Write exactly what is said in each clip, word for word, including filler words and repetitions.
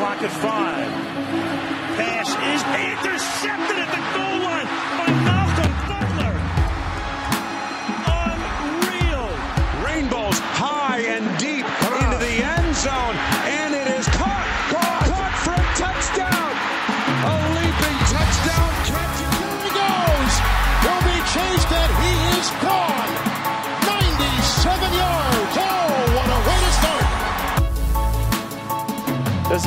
clock at five. Pass is intercepted at the goal line by Malcolm Butler. Unreal. Rainbows high and deep into the end zone, and it is caught. Caught, caught for a touchdown. A leaping touchdown catch. Here he goes. He'll be chased, and he is gone. ninety-seven yards. Oh, what a way to start. Does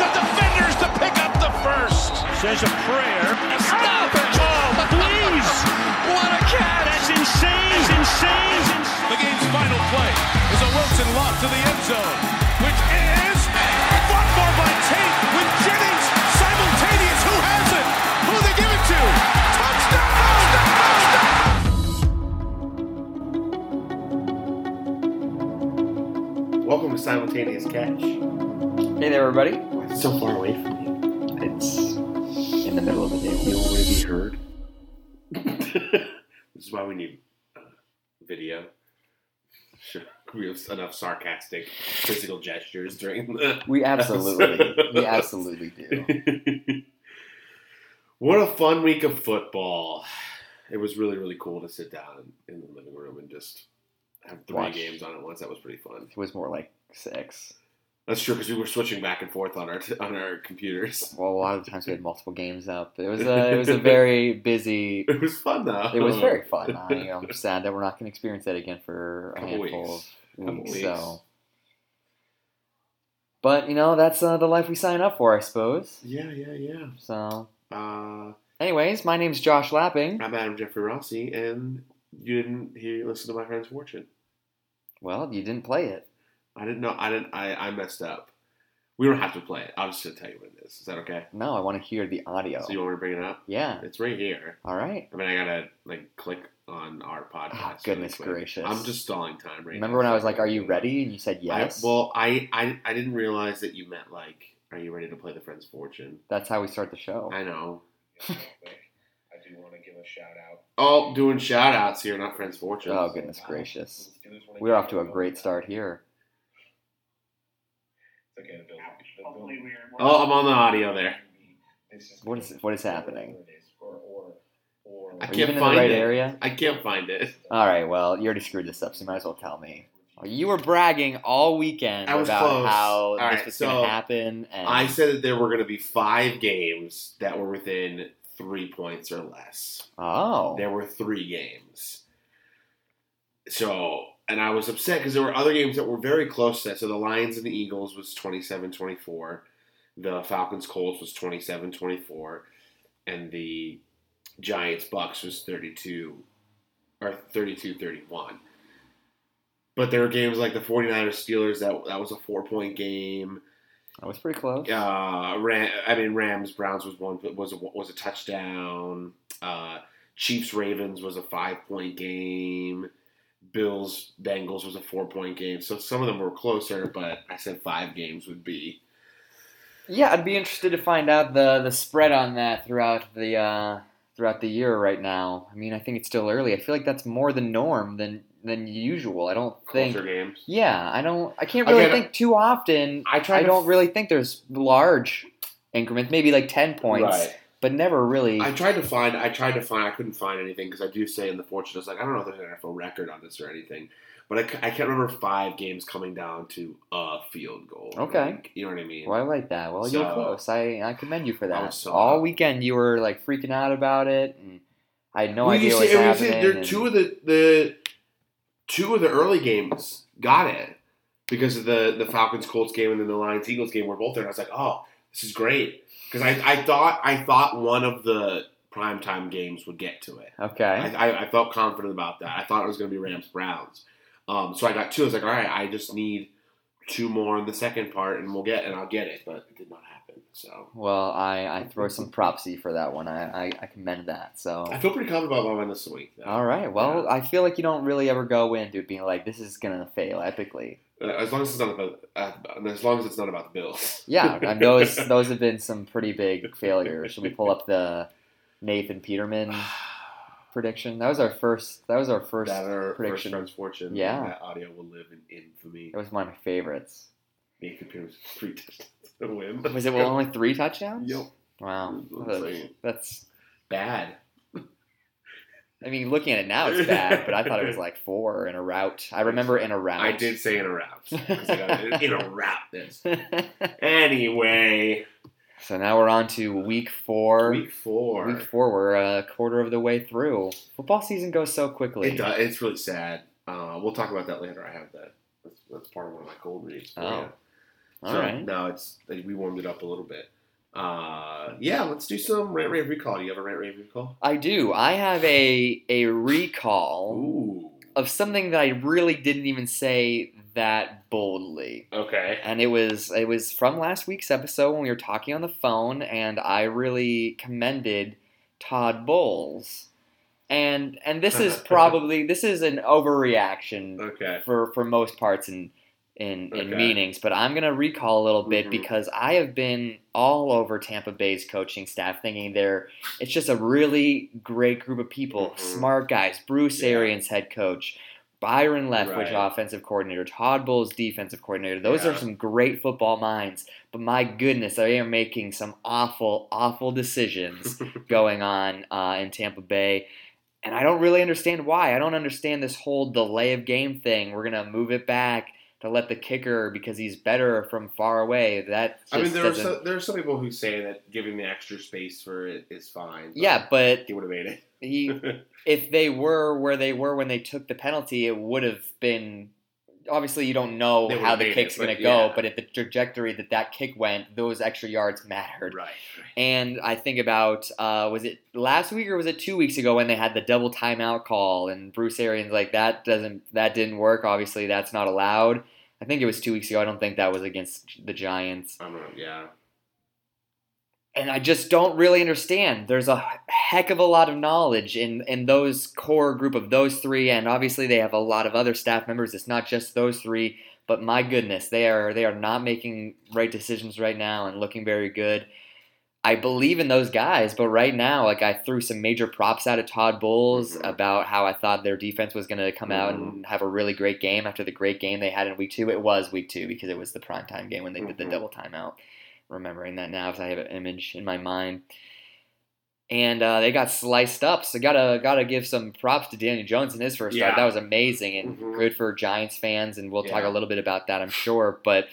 the defenders to pick up the first. Says a prayer. Stop it! Oh, please! What a catch! That's insane! That's insane! The game's final play is a Wilson lob to the end zone, which is fought for by Tate with Jennings simultaneous. Who has it? Who they give it to? Touchdown! Touchdown! Touchdown! Welcome to Simultaneous Catch. Hey there, everybody. Why is it so far away from you? It's in the middle of the day. We don't want to be heard. This is why we need uh, video. Sure, we have enough sarcastic physical gestures during the We absolutely, episode. we absolutely do. What a fun week of football. It was really, really cool to sit down in the living room and just have three Watch. games on at once. That was pretty fun. It was more like six. That's true, because we were switching back and forth on our t- on our computers. Well, a lot of times we had multiple games up. It was a, it was a very busy... It was fun, though. It was very fun. I, you know, I'm sad that we're not going to experience that again for a Couple handful weeks. of weeks. weeks. So. But, you know, that's uh, the life we sign up for, I suppose. Yeah, yeah, yeah. So, uh, anyways, my name's Josh Lapping. I'm Adam Jeffrey Rossi, and you didn't hear you listen to My Friend's Fortune. Well, you didn't play it. I didn't know. I didn't. I, I messed up. We don't have to play it. I'm just gonna tell you what it is. Is that okay? No, I want to hear the audio. So you want me to bring it up? Yeah, it's right here. All right. I mean, I gotta like click on our podcast. Oh, goodness really gracious! I'm just stalling time right Remember now. Remember when I was like, "Are you ready?" and you said yes. I, well, I, I I didn't realize that you meant like, "Are you ready to play the Friend's Fortune?" That's how we start the show. I know. I do want to give a shout out. Oh, doing shout outs here, not Friend's Fortune. Oh goodness gracious! We're off to a great start here. Okay, the building, the oh, I'm on the audio there. What is what is happening? I can't find right it. Area? I can't find it. All right, well, you already screwed this up, so you might as well tell me. You were bragging all weekend about close. how all this right, was so going to happen. And I said that there were going to be five games that were within three points or less. Oh. There were three games. So... And I was upset because there were other games that were very close to that. So the Lions and the Eagles was twenty-seven twenty-four. The Falcons Colts was twenty-seven twenty-four. And the Giants Bucks was thirty-two or thirty-two thirty-one. But there were games like the forty-niners Steelers, that that was a four-point game. That was pretty close. Uh, Ram, I mean, Rams Browns was one was a, was a touchdown. Uh, Chiefs Ravens was a five-point game. Bills, Bengals was a four-point game. So some of them were closer, but I said five games would be. Yeah, I'd be interested to find out the, the spread on that throughout the uh, throughout the year right now. I mean, I think it's still early. I feel like that's more the norm than than usual. I don't think closer games. Yeah, I don't I can't really Again, think too often. I try I don't f- really think there's large increments, maybe like ten points. Right. But never really. I tried to find. I tried to find. I couldn't find anything because I do say in the fortune, I was like, I don't know if there's an N F L record on this or anything, but I, I can't remember five games coming down to a field goal. Okay, like, you know what I mean. Well, I like that. Well, so, you're close. I, I commend you for that. So All bad. weekend you were like freaking out about it, and I had no well, idea what happening. There and... two of the, the two of the early games got it because of the the Falcons Colts game and then the Lions Eagles game were both there. And I was like, oh, this is great. Because I, I thought I thought one of the primetime games would get to it. Okay. I, I, I felt confident about that. I thought it was going to be Rams-Browns. Um, so I got two. I was like, all right, I just need two more in the second part, and we'll get and I'll get it, but it did not happen. So well, I, I throw some propsy for that one. I, I, I commend that. So I feel pretty confident about mine this week. Though. All right. Well, yeah. I feel like you don't really ever go into it being like, this is gonna fail epically. As long as it's not about uh, as long as it's not about the Bills. Yeah, I those those have been some pretty big failures. Should we pull up the Nathan Peterman prediction? That was our first. That was our first that our prediction. First friend's fortune. Yeah, that audio will live in infamy. It was one of my favorites. Nathan Peterman's three touchdowns to win. Was it well, only three touchdowns? Yep. Wow, that's, that's bad. I mean, looking at it now, it's bad, but I thought it was like four in a route. I remember in a route. I did say in a route. In a route, this. Anyway. So now we're on to week four. Week four. Week four. We're a quarter of the way through. Football season goes so quickly. It does. It's really sad. Uh, we'll talk about that later. I have that. That's, that's part of one of my cold reads. Oh. Yeah. All so, right. No, it's, we warmed it up a little bit. Uh, yeah, let's do some rant, rave, recall. Do you have a rant, rave, recall? I do. I have a a recall Ooh. Of something that I really didn't even say that boldly. Okay. And it was it was from last week's episode when we were talking on the phone, and I really commended Todd Bowles. And and this is probably this is an overreaction okay. for for most parts and. In, okay. in meetings, but I'm going to recall a little bit mm-hmm. because I have been all over Tampa Bay's coaching staff thinking they're it's just a really great group of people, mm-hmm. smart guys, Bruce yeah. Arians head coach, Byron Leftwich right. offensive coordinator, Todd Bowles defensive coordinator. Those yeah. are some great football minds, but my goodness, they are making some awful, awful decisions going on uh, in Tampa Bay. And I don't really understand why. I don't understand this whole delay of game thing. We're going to move it back. To let the kicker because he's better from far away. That just I mean, there are so, there are some people who say that giving the extra space for it is fine. But yeah, but he would have made it. he, if they were where they were when they took the penalty, it would have been. Obviously, you don't know how the kick's going to go, yeah. but at the trajectory that that kick went, those extra yards mattered. Right. right. And I think about uh, was it last week or was it two weeks ago when they had the double timeout call and Bruce Arians like that doesn't that didn't work. Obviously, that's not allowed. I think it was two weeks ago. I don't think that was against the Giants. I don't know, yeah. And I just don't really understand. There's a heck of a lot of knowledge in, in those core group of those three, and obviously they have a lot of other staff members. It's not just those three, but my goodness, they are they are not making right decisions right now and looking very good. I believe in those guys, but right now, like I threw some major props out at Todd Bowles mm-hmm. about how I thought their defense was going to come mm-hmm. out and have a really great game after the great game they had in week two. It was week two because it was the primetime game when they mm-hmm. did the double timeout. Remembering that now because I have an image in my mind. And uh, they got sliced up, so gotta gotta give some props to Daniel Jones in his first yeah. start. That was amazing and mm-hmm. good for Giants fans, and we'll yeah. talk a little bit about that, I'm sure. But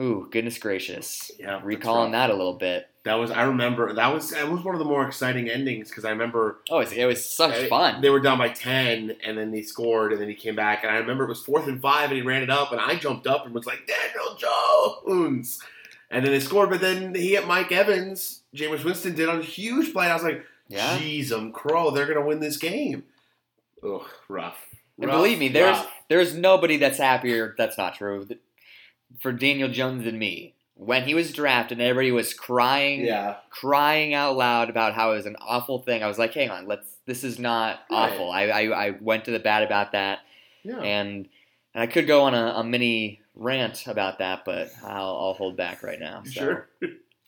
ooh, goodness gracious! Yeah, recalling that a little bit. That was I remember that was it was one of the more exciting endings because I remember oh it was such I, fun. They were down by ten and then they scored and then he came back and I remember it was fourth and five and he ran it up and I jumped up and was like Daniel Jones and then they scored but then he hit Mike Evans. Jameis Winston did on a huge play. And I was like, yeah. "Jeez, um, crow, they're gonna win this game." Ugh, rough. And rough, believe me, there's rough. there's nobody that's happier. That's not true for Daniel Jones than me. When he was drafted and everybody was crying yeah. crying out loud about how it was an awful thing, I was like, hang on, let's this is not right. awful. I, I I went to the bat about that. Yeah. And and I could go on a, a mini rant about that, but I'll I'll hold back right now. So. Sure.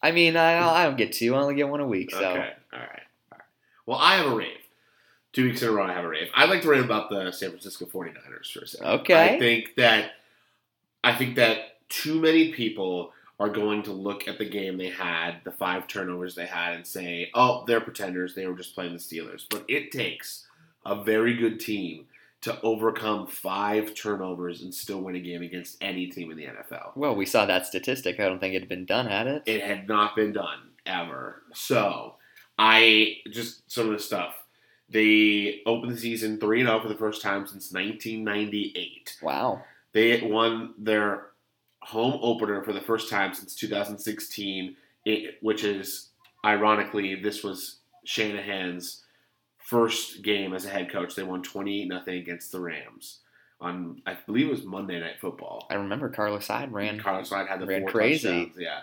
I mean, I I don't get two, I only get one a week. So. Okay. All right. All right. Well, I have a rave. Two weeks in a row I have a rave. I'd like to rave about the San Francisco forty-niners for a second. Okay. I think that I think that too many people are going to look at the game they had, the five turnovers they had, and say, oh, they're pretenders. They were just playing the Steelers. But it takes a very good team to overcome five turnovers and still win a game against any team in the N F L. Well, we saw that statistic. I don't think it had been done, had it? It had not been done, ever. So, I just some of the stuff. They opened the season three and oh for the first time since nineteen ninety-eight. Wow. They won their home opener for the first time since two thousand sixteen, it, which is, ironically, this was Shanahan's first game as a head coach. They won twenty-eight nothing against the Rams. on, I believe it was Monday Night Football. I remember Carlos Hyde ran. Carlos Hyde had the ran four crazy. touchdowns. Yeah.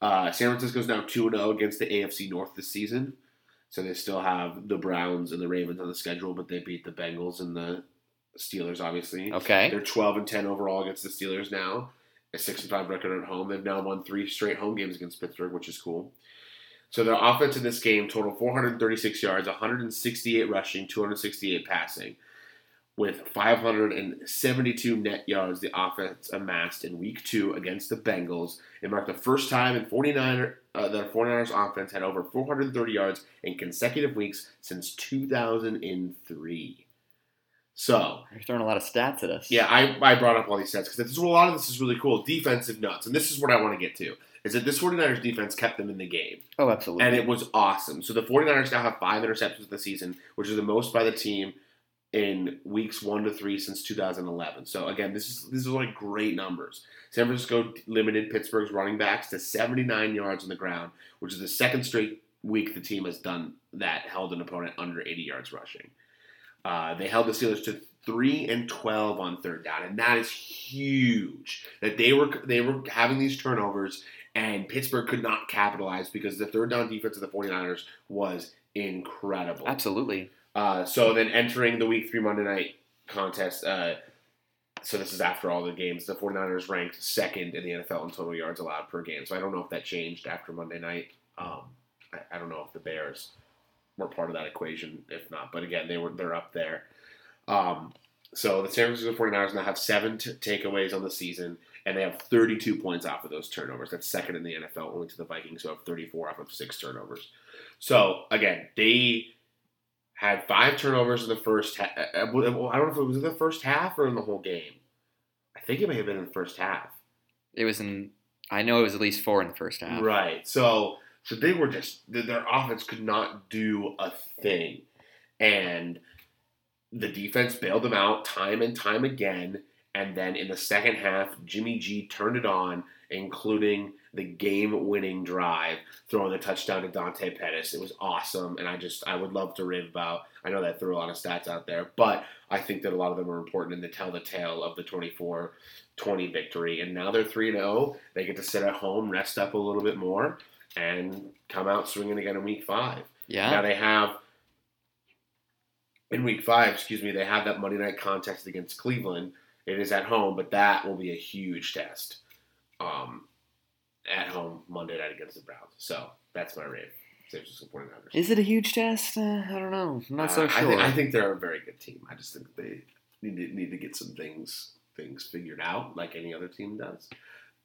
Uh, San Francisco's now two and oh against the A F C North this season. So they still have the Browns and the Ravens on the schedule, but they beat the Bengals and the Steelers, obviously. Okay. They're twelve and ten overall against the Steelers now. A six and five record at home. They've now won three straight home games against Pittsburgh, which is cool. So their offense in this game totaled four hundred thirty-six yards, one hundred sixty-eight rushing, two hundred sixty-eight passing. With five hundred seventy-two net yards, the offense amassed in Week two against the Bengals. It marked the first time in forty-niner, uh, their 49ers offense had over four hundred thirty yards in consecutive weeks since two thousand three. So you're throwing a lot of stats at us. Yeah, I, I brought up all these stats because a lot of this is really cool. Defensive nuts, and this is what I want to get to, is that this 49ers defense kept them in the game. Oh, absolutely. And it was awesome. So the 49ers now have five interceptions of the season, which is the most by the team in weeks one to three since two thousand eleven. So again, this is this is like great numbers. San Francisco limited Pittsburgh's running backs to seventy-nine yards on the ground, which is the second straight week the team has done that, held an opponent under eighty yards rushing. Uh, they held the Steelers to three and twelve on third down, and that is huge. That they were they were having these turnovers, and Pittsburgh could not capitalize because the third down defense of the 49ers was incredible. Absolutely. Uh, so then entering the Week three Monday night contest, uh, so this is after all the games, the 49ers ranked second in the N F L in total yards allowed per game. So I don't know if that changed after Monday night. Um, I, I don't know if the Bears were part of that equation, if not. But again, they were, they're up there. Um, so the San Francisco 49ers now have seven t- takeaways on the season, and they have thirty-two points off of those turnovers. That's second in the N F L, only to the Vikings, who have thirty-four off of six turnovers. So again, they had five turnovers in the first half. I don't know if it was in the first half or in the whole game. I think it may have been in the first half. It was in, I know it was at least four in the first half. Right. So so they were just, their offense could not do a thing. And the defense bailed them out time and time again. And then in the second half, Jimmy G turned it on, including the game-winning drive, throwing the touchdown to Dante Pettis. It was awesome, and I just I would love to rave about. I know that threw a lot of stats out there, but I think that a lot of them are important and they tell the tale of the twenty-four twenty victory. And now they're three and oh. They get to sit at home, rest up a little bit more, and come out swinging again in Week five. Yeah. Now they have – in Week five, excuse me, they have that Monday night contest against Cleveland. It is at home, but that will be a huge test um, at home Monday night against the Browns. So that's my rave. Is it a huge test? Uh, I don't know. I'm not uh, so sure. I think, I think they're a very good team. I just think they need to, need to get some things things figured out, like any other team does.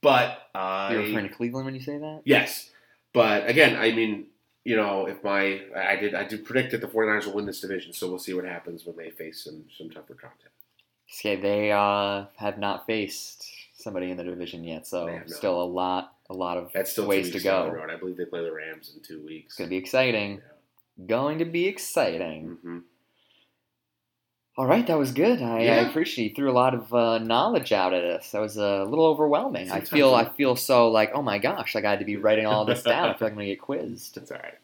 But uh, you're referring to Cleveland when you say that? Yes, but again, I mean, you know, if my I did I did predict that the 49ers will win this division, so we'll see what happens when they face some some tougher content. Okay, they uh, have not faced somebody in the division yet, so still a lot, a lot of That's still ways to go. Road. I believe they play the Rams in two weeks. It's gonna be exciting. Yeah. Going to be exciting. Mm-hmm. All right, that was good. I, yeah. I appreciate you threw a lot of uh, knowledge out at us. That was a little overwhelming. Sometimes I feel, I feel so like, oh my gosh, like I had to be writing all this down. I feel like I'm gonna get quizzed. That's all right.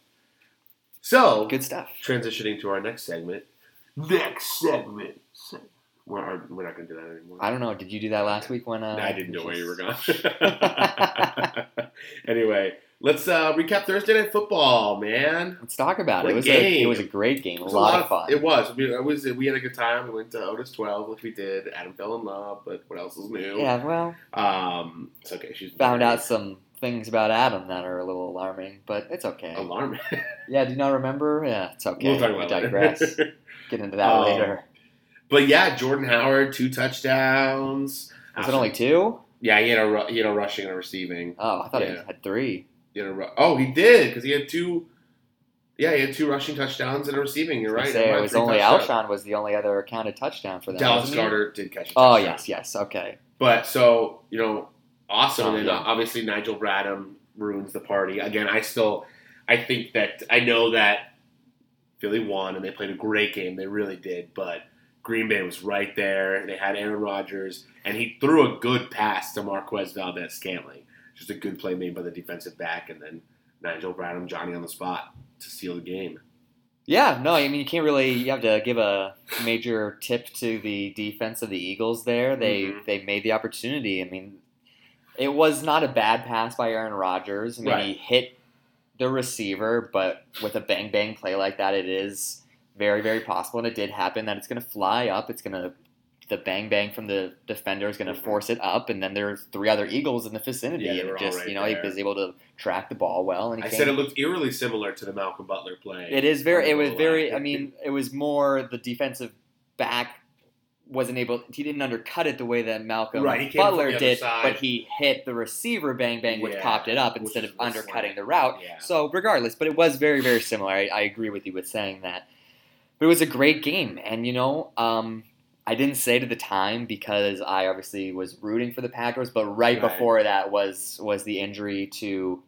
So good stuff. Transitioning to our next segment. Next segment. segment. We're, we're not going to do that anymore. I don't know. Did you do that last week when uh, – no, I didn't know where you were going. Anyway, let's uh, recap Thursday Night Football, man. Let's talk about it. It was, a, it was a great game. It was a lot, lot of fun. It was. We, it was. We had a good time. We went to Otis twelve, which we did. Adam fell in love, but what else is new? Yeah, well um, – it's okay. She's found out some things about Adam that are a little alarming, but it's okay. Alarming? Yeah, do you not remember? Yeah, it's okay. We'll talk about that. We digress. Get into that um, later. But yeah, Jordan Howard, two touchdowns. Was it only two? Yeah, he had a he had a rushing and a receiving. Oh, I thought yeah. he had three. He had a, oh, he did because he had two. Yeah, he had two rushing touchdowns and a receiving. You're right. Say, it was only touchdowns. Alshon was the only other accounted touchdown for them. Dallas Goedert did catch a touchdown. Oh yes, yes, okay. But so you know, awesome, oh, and yeah. obviously Nigel Bradham ruins the party again. I still, I think that I know that Philly won and they played a great game. They really did, but Green Bay was right there. They had Aaron Rodgers, and he threw a good pass to Marquez Valdez-Scantling. Just a good play made by the defensive back, and then Nigel Bradham, Johnny on the spot to seal the game. Yeah, no, I mean, you can't really, you have to give a major tip to the defense of the Eagles there. They mm-hmm. they made the opportunity. I mean, it was not a bad pass by Aaron Rodgers. I mean, right. he hit the receiver, but with a bang-bang play like that, it is very, very possible, and it did happen, that it's going to fly up. It's going to, the bang-bang from the defender is going to force it up, and then there's three other Eagles in the vicinity. Yeah, and just, right you know, there. He was able to track the ball well. And he I came. said it looked eerily similar to the Malcolm Butler play. It is very, it was very, I mean, it was more the defensive back wasn't able, he didn't undercut it the way that Malcolm right, Butler did, but he hit the receiver bang-bang, which yeah, popped it up instead of undercutting the route. Yeah. So regardless, but it was very, very similar. I, I agree with you with saying that. But it was a great game, and, you know, um, I didn't say to the time because I obviously was rooting for the Packers, but right, right. before that was was the injury to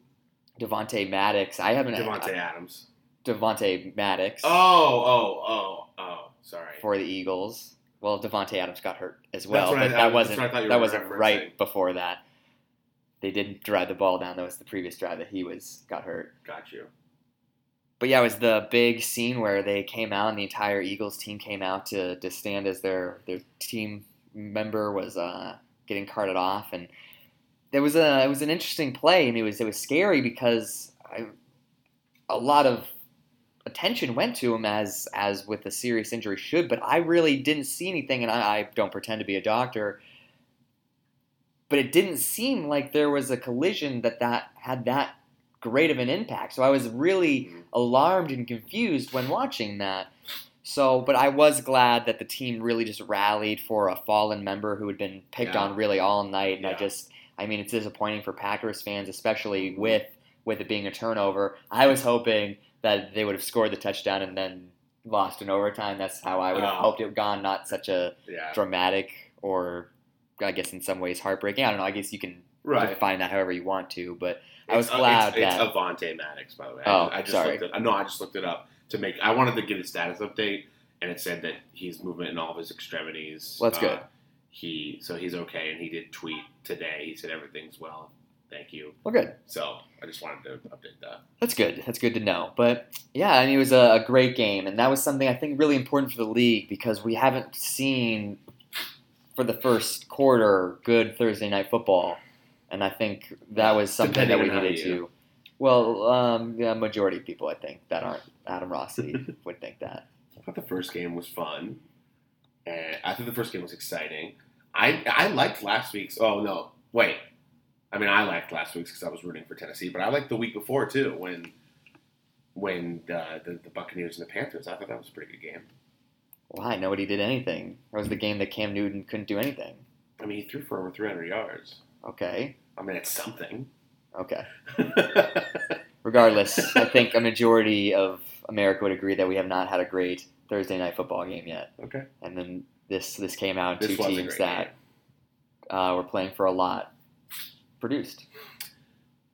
Devontae Maddox. I haven't Devontae I, Adams. Devontae Maddox. Oh, oh, oh, oh. Sorry. For the Eagles. Well, Devontae Adams got hurt as well, but I, that I, wasn't that wasn't right before that. They didn't drive the ball down. That was the previous drive that he was got hurt. Got you. But yeah, it was the big scene where they came out and the entire Eagles team came out to, to stand as their, their team member was uh, getting carted off, and there was a it was an interesting play, and it was it was scary because I, a lot of attention went to him as as with a serious injury should, but I really didn't see anything, and I, I don't pretend to be a doctor. But it didn't seem like there was a collision that, that had that great of an impact. So I was really alarmed and confused when watching that. So, but I was glad that the team really just rallied for a fallen member who had been picked yeah. on really all night. And yeah. I just, I mean, it's disappointing for Packers fans, especially with, with it being a turnover. I was hoping that they would have scored the touchdown and then lost in overtime. That's how I would have oh. hoped it had gone, not such a yeah. dramatic or, I guess in some ways, heartbreaking. I don't know. I guess you can right. define that however you want to, but I was it's, glad it's, that it's Avante Maddox, by the way. Oh, I just sorry. Looked it, no, I just looked it up to make. I wanted to get a status update, and it said that he's movement in all of his extremities. Well, that's uh, good. He so he's okay, and he did tweet today. He said everything's well. Thank you. Well, good. So I just wanted to update that. That's good. That's good to know. But yeah, I mean, it was a, a great game, and that was something I think really important for the league because we haven't seen for the first quarter good Thursday night football. And I think that was something Depending that we needed to. Well, um, yeah, majority of people, I think, that aren't Adam Rossi would think that. I thought the first game was fun. And I thought the first game was exciting. I I liked last week's. Oh, no. Wait. I mean, I liked last week's because I was rooting for Tennessee. But I liked the week before, too, when when the, the, the Buccaneers and the Panthers. I thought that was a pretty good game. Why? Nobody did anything. That was the game that Cam Newton couldn't do anything. I mean, he threw for over three hundred yards. Okay. I mean, it's something. Okay. Regardless, I think a majority of America would agree that we have not had a great Thursday night football game yet. Okay. And then this this came out, this two teams that uh, were playing for a lot produced.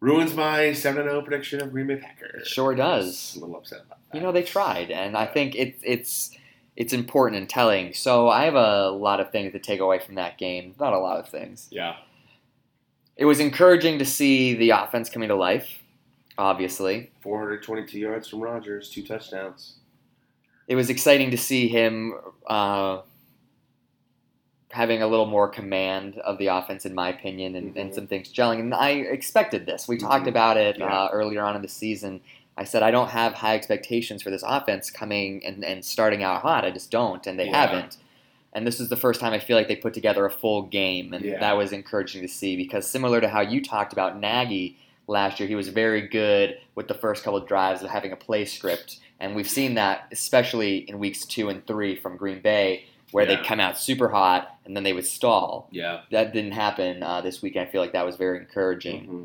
Ruins my seven and oh prediction of Green Bay Packers. It sure does. I'm a little upset about that. You know, they tried, and I think it, it's it's important and telling. So I have a lot of things to take away from that game. Not a lot of things. Yeah. It was encouraging to see the offense coming to life, obviously. four hundred twenty-two yards from Rodgers, two touchdowns. It was exciting to see him uh, having a little more command of the offense, in my opinion, and, mm-hmm. and some things gelling. And I expected this. We mm-hmm. talked about it yeah. uh, earlier on in the season. I said I don't have high expectations for this offense coming and, and starting out hot. I just don't, and they yeah. haven't. And this is the first time I feel like they put together a full game, and yeah. that was encouraging to see because similar to how you talked about Nagy last year, he was very good with the first couple of drives of having a play script, and we've seen that especially in weeks two and three from Green Bay where yeah. they'd come out super hot and then they would stall. Yeah, that didn't happen uh, this week, and I feel like that was very encouraging. Mm-hmm.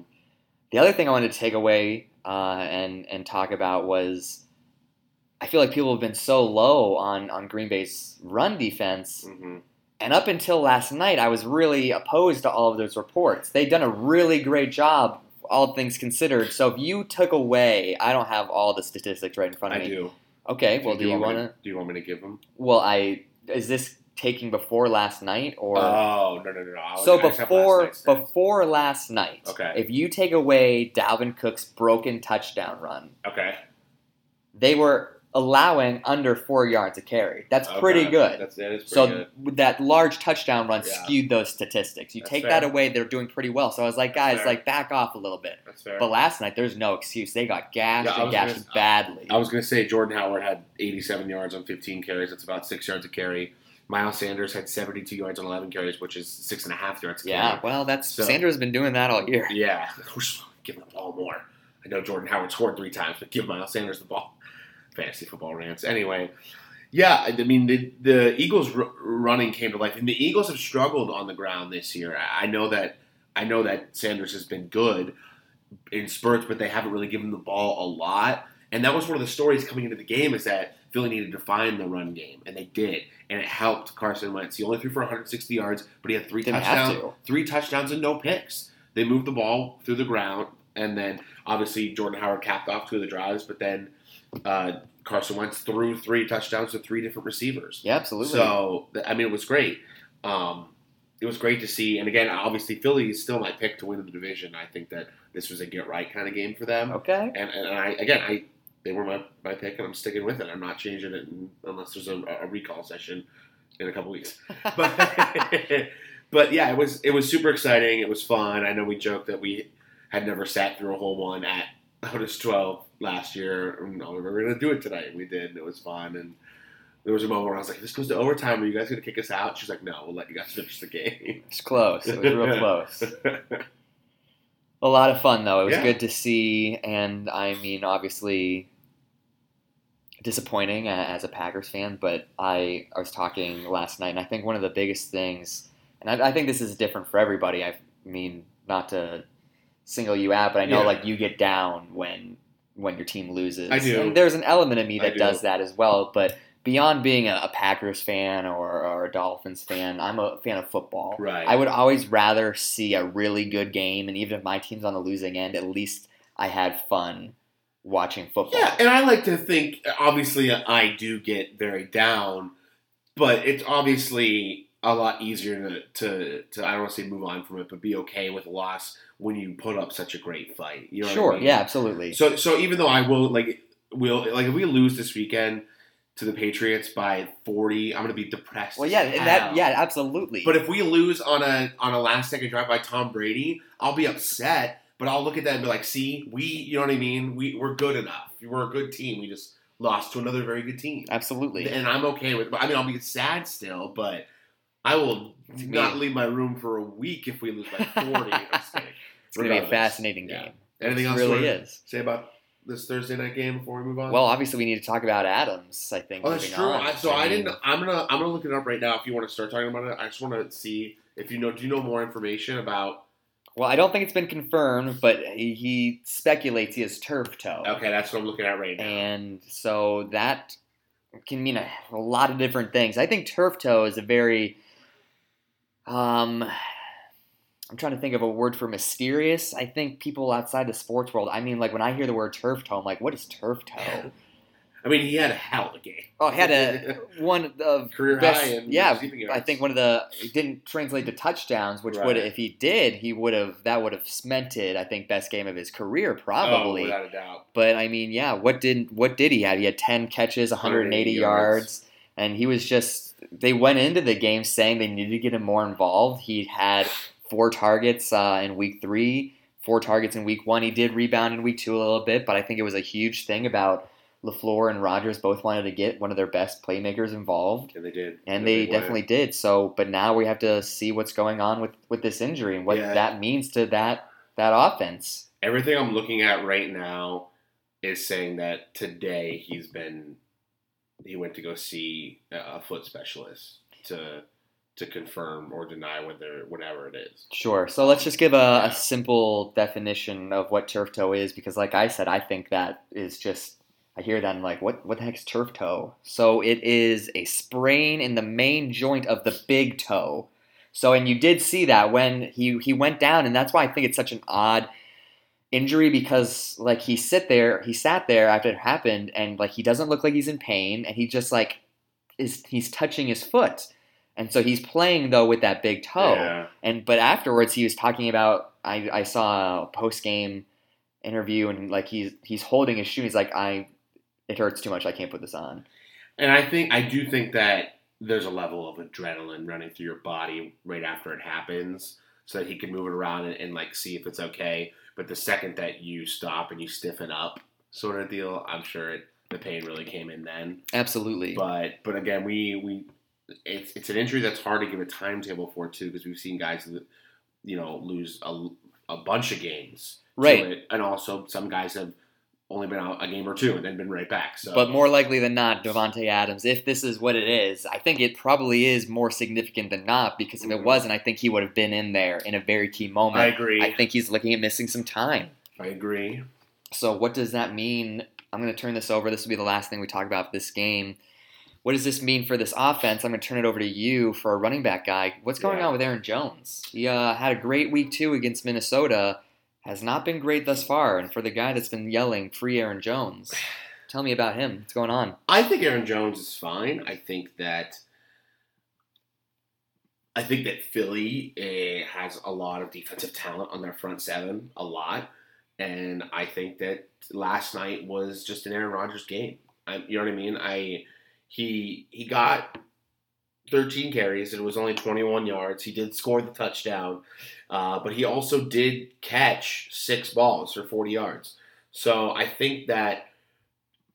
The other thing I wanted to take away uh, and, and talk about was I feel like people have been so low on, on Green Bay's run defense. Mm-hmm. And up until last night, I was really opposed to all of those reports. They've done a really great job, all things considered. So if you took away – I don't have all the statistics right in front of I me. I do. Okay. Well, do, do you want to – Do you want me to give them? Well, I – is this taking before last night or – Oh, no, no, no. no. I was, so I before last before last night, okay. if you take away Dalvin Cook's broken touchdown run, okay, they were – allowing under four yards a carry. That's okay. pretty good. That's, that is pretty so good. So that large touchdown run yeah. skewed those statistics. You That's take fair. that away, they're doing pretty well. So I was like, guys, like back off a little bit. That's fair. But last night, there's no excuse. They got gashed yeah, and gashed gonna, badly. I was going to say Jordan Howard had eighty-seven yards on fifteen carries. That's about six yards a carry. Miles Sanders had seventy-two yards on eleven carries, which is six and a half yards. Yeah, carry. well, that's so, Sanders has been doing that all year. Yeah, give him the ball more. I know Jordan Howard scored three times, but give Miles Sanders the ball. Fantasy football rants. Anyway, yeah, I mean the, the Eagles' r- running came to life, and the Eagles have struggled on the ground this year. I know that I know that Sanders has been good in spurts, but they haven't really given the ball a lot. And that was one of the stories coming into the game, is that Philly needed to find the run game, and they did. And it helped Carson Wentz. He only threw for one hundred sixty yards, but he had three touchdowns, three touchdowns and no picks. They moved the ball through the ground, and then obviously Jordan Howard capped off two of the drives, but then uh, Carson Wentz threw three touchdowns to three different receivers. Yeah, absolutely. So, I mean, it was great. Um, it was great to see. And again, obviously, Philly is still my pick to win the division. I think that this was a get-right kind of game for them. Okay. And, and I again, I... They were my, my pick, and I'm sticking with it. I'm not changing it unless there's a, a recall session in a couple weeks. But, but yeah, it was it was super exciting. It was fun. I know we joked that we had never sat through a whole one at Otis twelve last year. No, we were going to do it tonight. We did, and it was fun. And there was a moment where I was like, this goes to overtime. Are you guys going to kick us out? She's like, no, we'll let you guys finish the game. It's close. It was real close. A lot of fun, though. It was yeah. good to see. And, I mean, obviously... disappointing as a Packers fan, but I, I was talking last night, and I think one of the biggest things, and I, I think this is different for everybody. I mean, not to single you out, but I know yeah. like you get down when when your team loses. I do. And there's an element of me that I does do. that as well. But beyond being a, a Packers fan or, or a Dolphins fan, I'm a fan of football. Right. I would always rather see a really good game, and even if my team's on the losing end, at least I had fun watching football. Yeah, and I like to think, obviously, I do get very down, but it's obviously a lot easier to, to, to I don't want to say move on from it, but be okay with loss when you put up such a great fight. You know sure, what I mean? Yeah, absolutely. So so even though I will, like, will like if we lose this weekend to the Patriots by forty, I'm going to be depressed. Well, yeah, and that, yeah, absolutely. But if we lose on a on a last-second drive by Tom Brady, I'll be upset. But I'll look at that and be like, see, we, you know what I mean? We, we're good enough. We're a good team. We just lost to another very good team. Absolutely. And I'm okay with it. I mean, I'll be sad still, but I will Man. not leave my room for a week if we lose by forty. It's going to be a fascinating game. Yeah. Anything it else really you want to say about this Thursday night game before we move on? Well, obviously we need to talk about Adams, I think. Oh, that's true. I, so I, I mean, didn't – I'm going to I'm gonna look it up right now if you want to start talking about it. I just want to see if you know – do you know more information about – Well, I don't think it's been confirmed, but he, he speculates he has turf toe. Okay, that's what I'm looking at right now. And so that can mean a, a lot of different things. I think turf toe is a very, um, I'm trying to think of a word for mysterious. I think people outside the sports world, I mean, like when I hear the word turf toe, I'm like, what is turf toe? I mean, he had a hell of a game. Oh, he had a one of career best, high. And yeah, I think one of the it didn't translate to touchdowns, which right. would if he did, he would have that would have cemented. I think best game of his career, probably. Oh, without a doubt. But I mean, yeah, what did what did he have? He had ten catches, one hundred eighty yards, and he was just. They went into the game saying they needed to get him more involved. He had four targets uh, in week three, four targets in week one. He did rebound in week two a little bit, but I think it was a huge thing about. LaFleur and Rodgers both wanted to get one of their best playmakers involved. And they did. And, and they, they definitely did. So, but now we have to see what's going on with, with this injury and what yeah. that means to that that offense. Everything I'm looking at right now is saying that today he's been he went to go see a foot specialist to to confirm or deny whether whatever it is. Sure. So let's just give a, yeah. a simple definition of what turf toe is, because like I said, I think that is just I hear that and I'm like, what, what the heck's turf toe? So it is a sprain in the main joint of the big toe. So, and you did see that when he, he went down, and that's why I think it's such an odd injury, because like he sit there, he sat there after it happened, and like he doesn't look like he's in pain, and he just like is he's touching his foot. And so he's playing though with that big toe. Yeah. And but afterwards he was talking about I, I saw a post game interview, and like he's he's holding his shoe, he's like, I it hurts too much. I can't put this on. And I think I do think that there's a level of adrenaline running through your body right after it happens, so that he can move it around and, and like see if it's okay. But the second that you stop and you stiffen up, sort of deal, I'm sure it, the pain really came in then. Absolutely. But but again, we we it's it's an injury that's hard to give a timetable for too, because we've seen guys, you know, lose a, a bunch of games, right? To it. And also some guys have only been out a game or two and then been right back. So. But more likely than not, Davante Adams, if this is what it is, I think it probably is more significant than not, because if mm-hmm. it wasn't, I think he would have been in there in a very key moment. I agree. I think he's looking at missing some time. I agree. So what does that mean? I'm going to turn this over. This will be the last thing we talk about this game. What does this mean for this offense? I'm going to turn it over to you for a running back guy. What's going yeah. on with Aaron Jones? He uh, had a great week two against Minnesota. Has not been great thus far, and for the guy that's been yelling, free Aaron Jones, tell me about him. What's going on? I think Aaron Jones is fine. I think that I think that Philly eh, has a lot of defensive talent on their front seven, a lot, and I think that last night was just an Aaron Rodgers game. I, you know what I mean? I he he got thirteen carries. It was only twenty-one yards. He did score the touchdown, uh, but he also did catch six balls for forty yards. So I think that,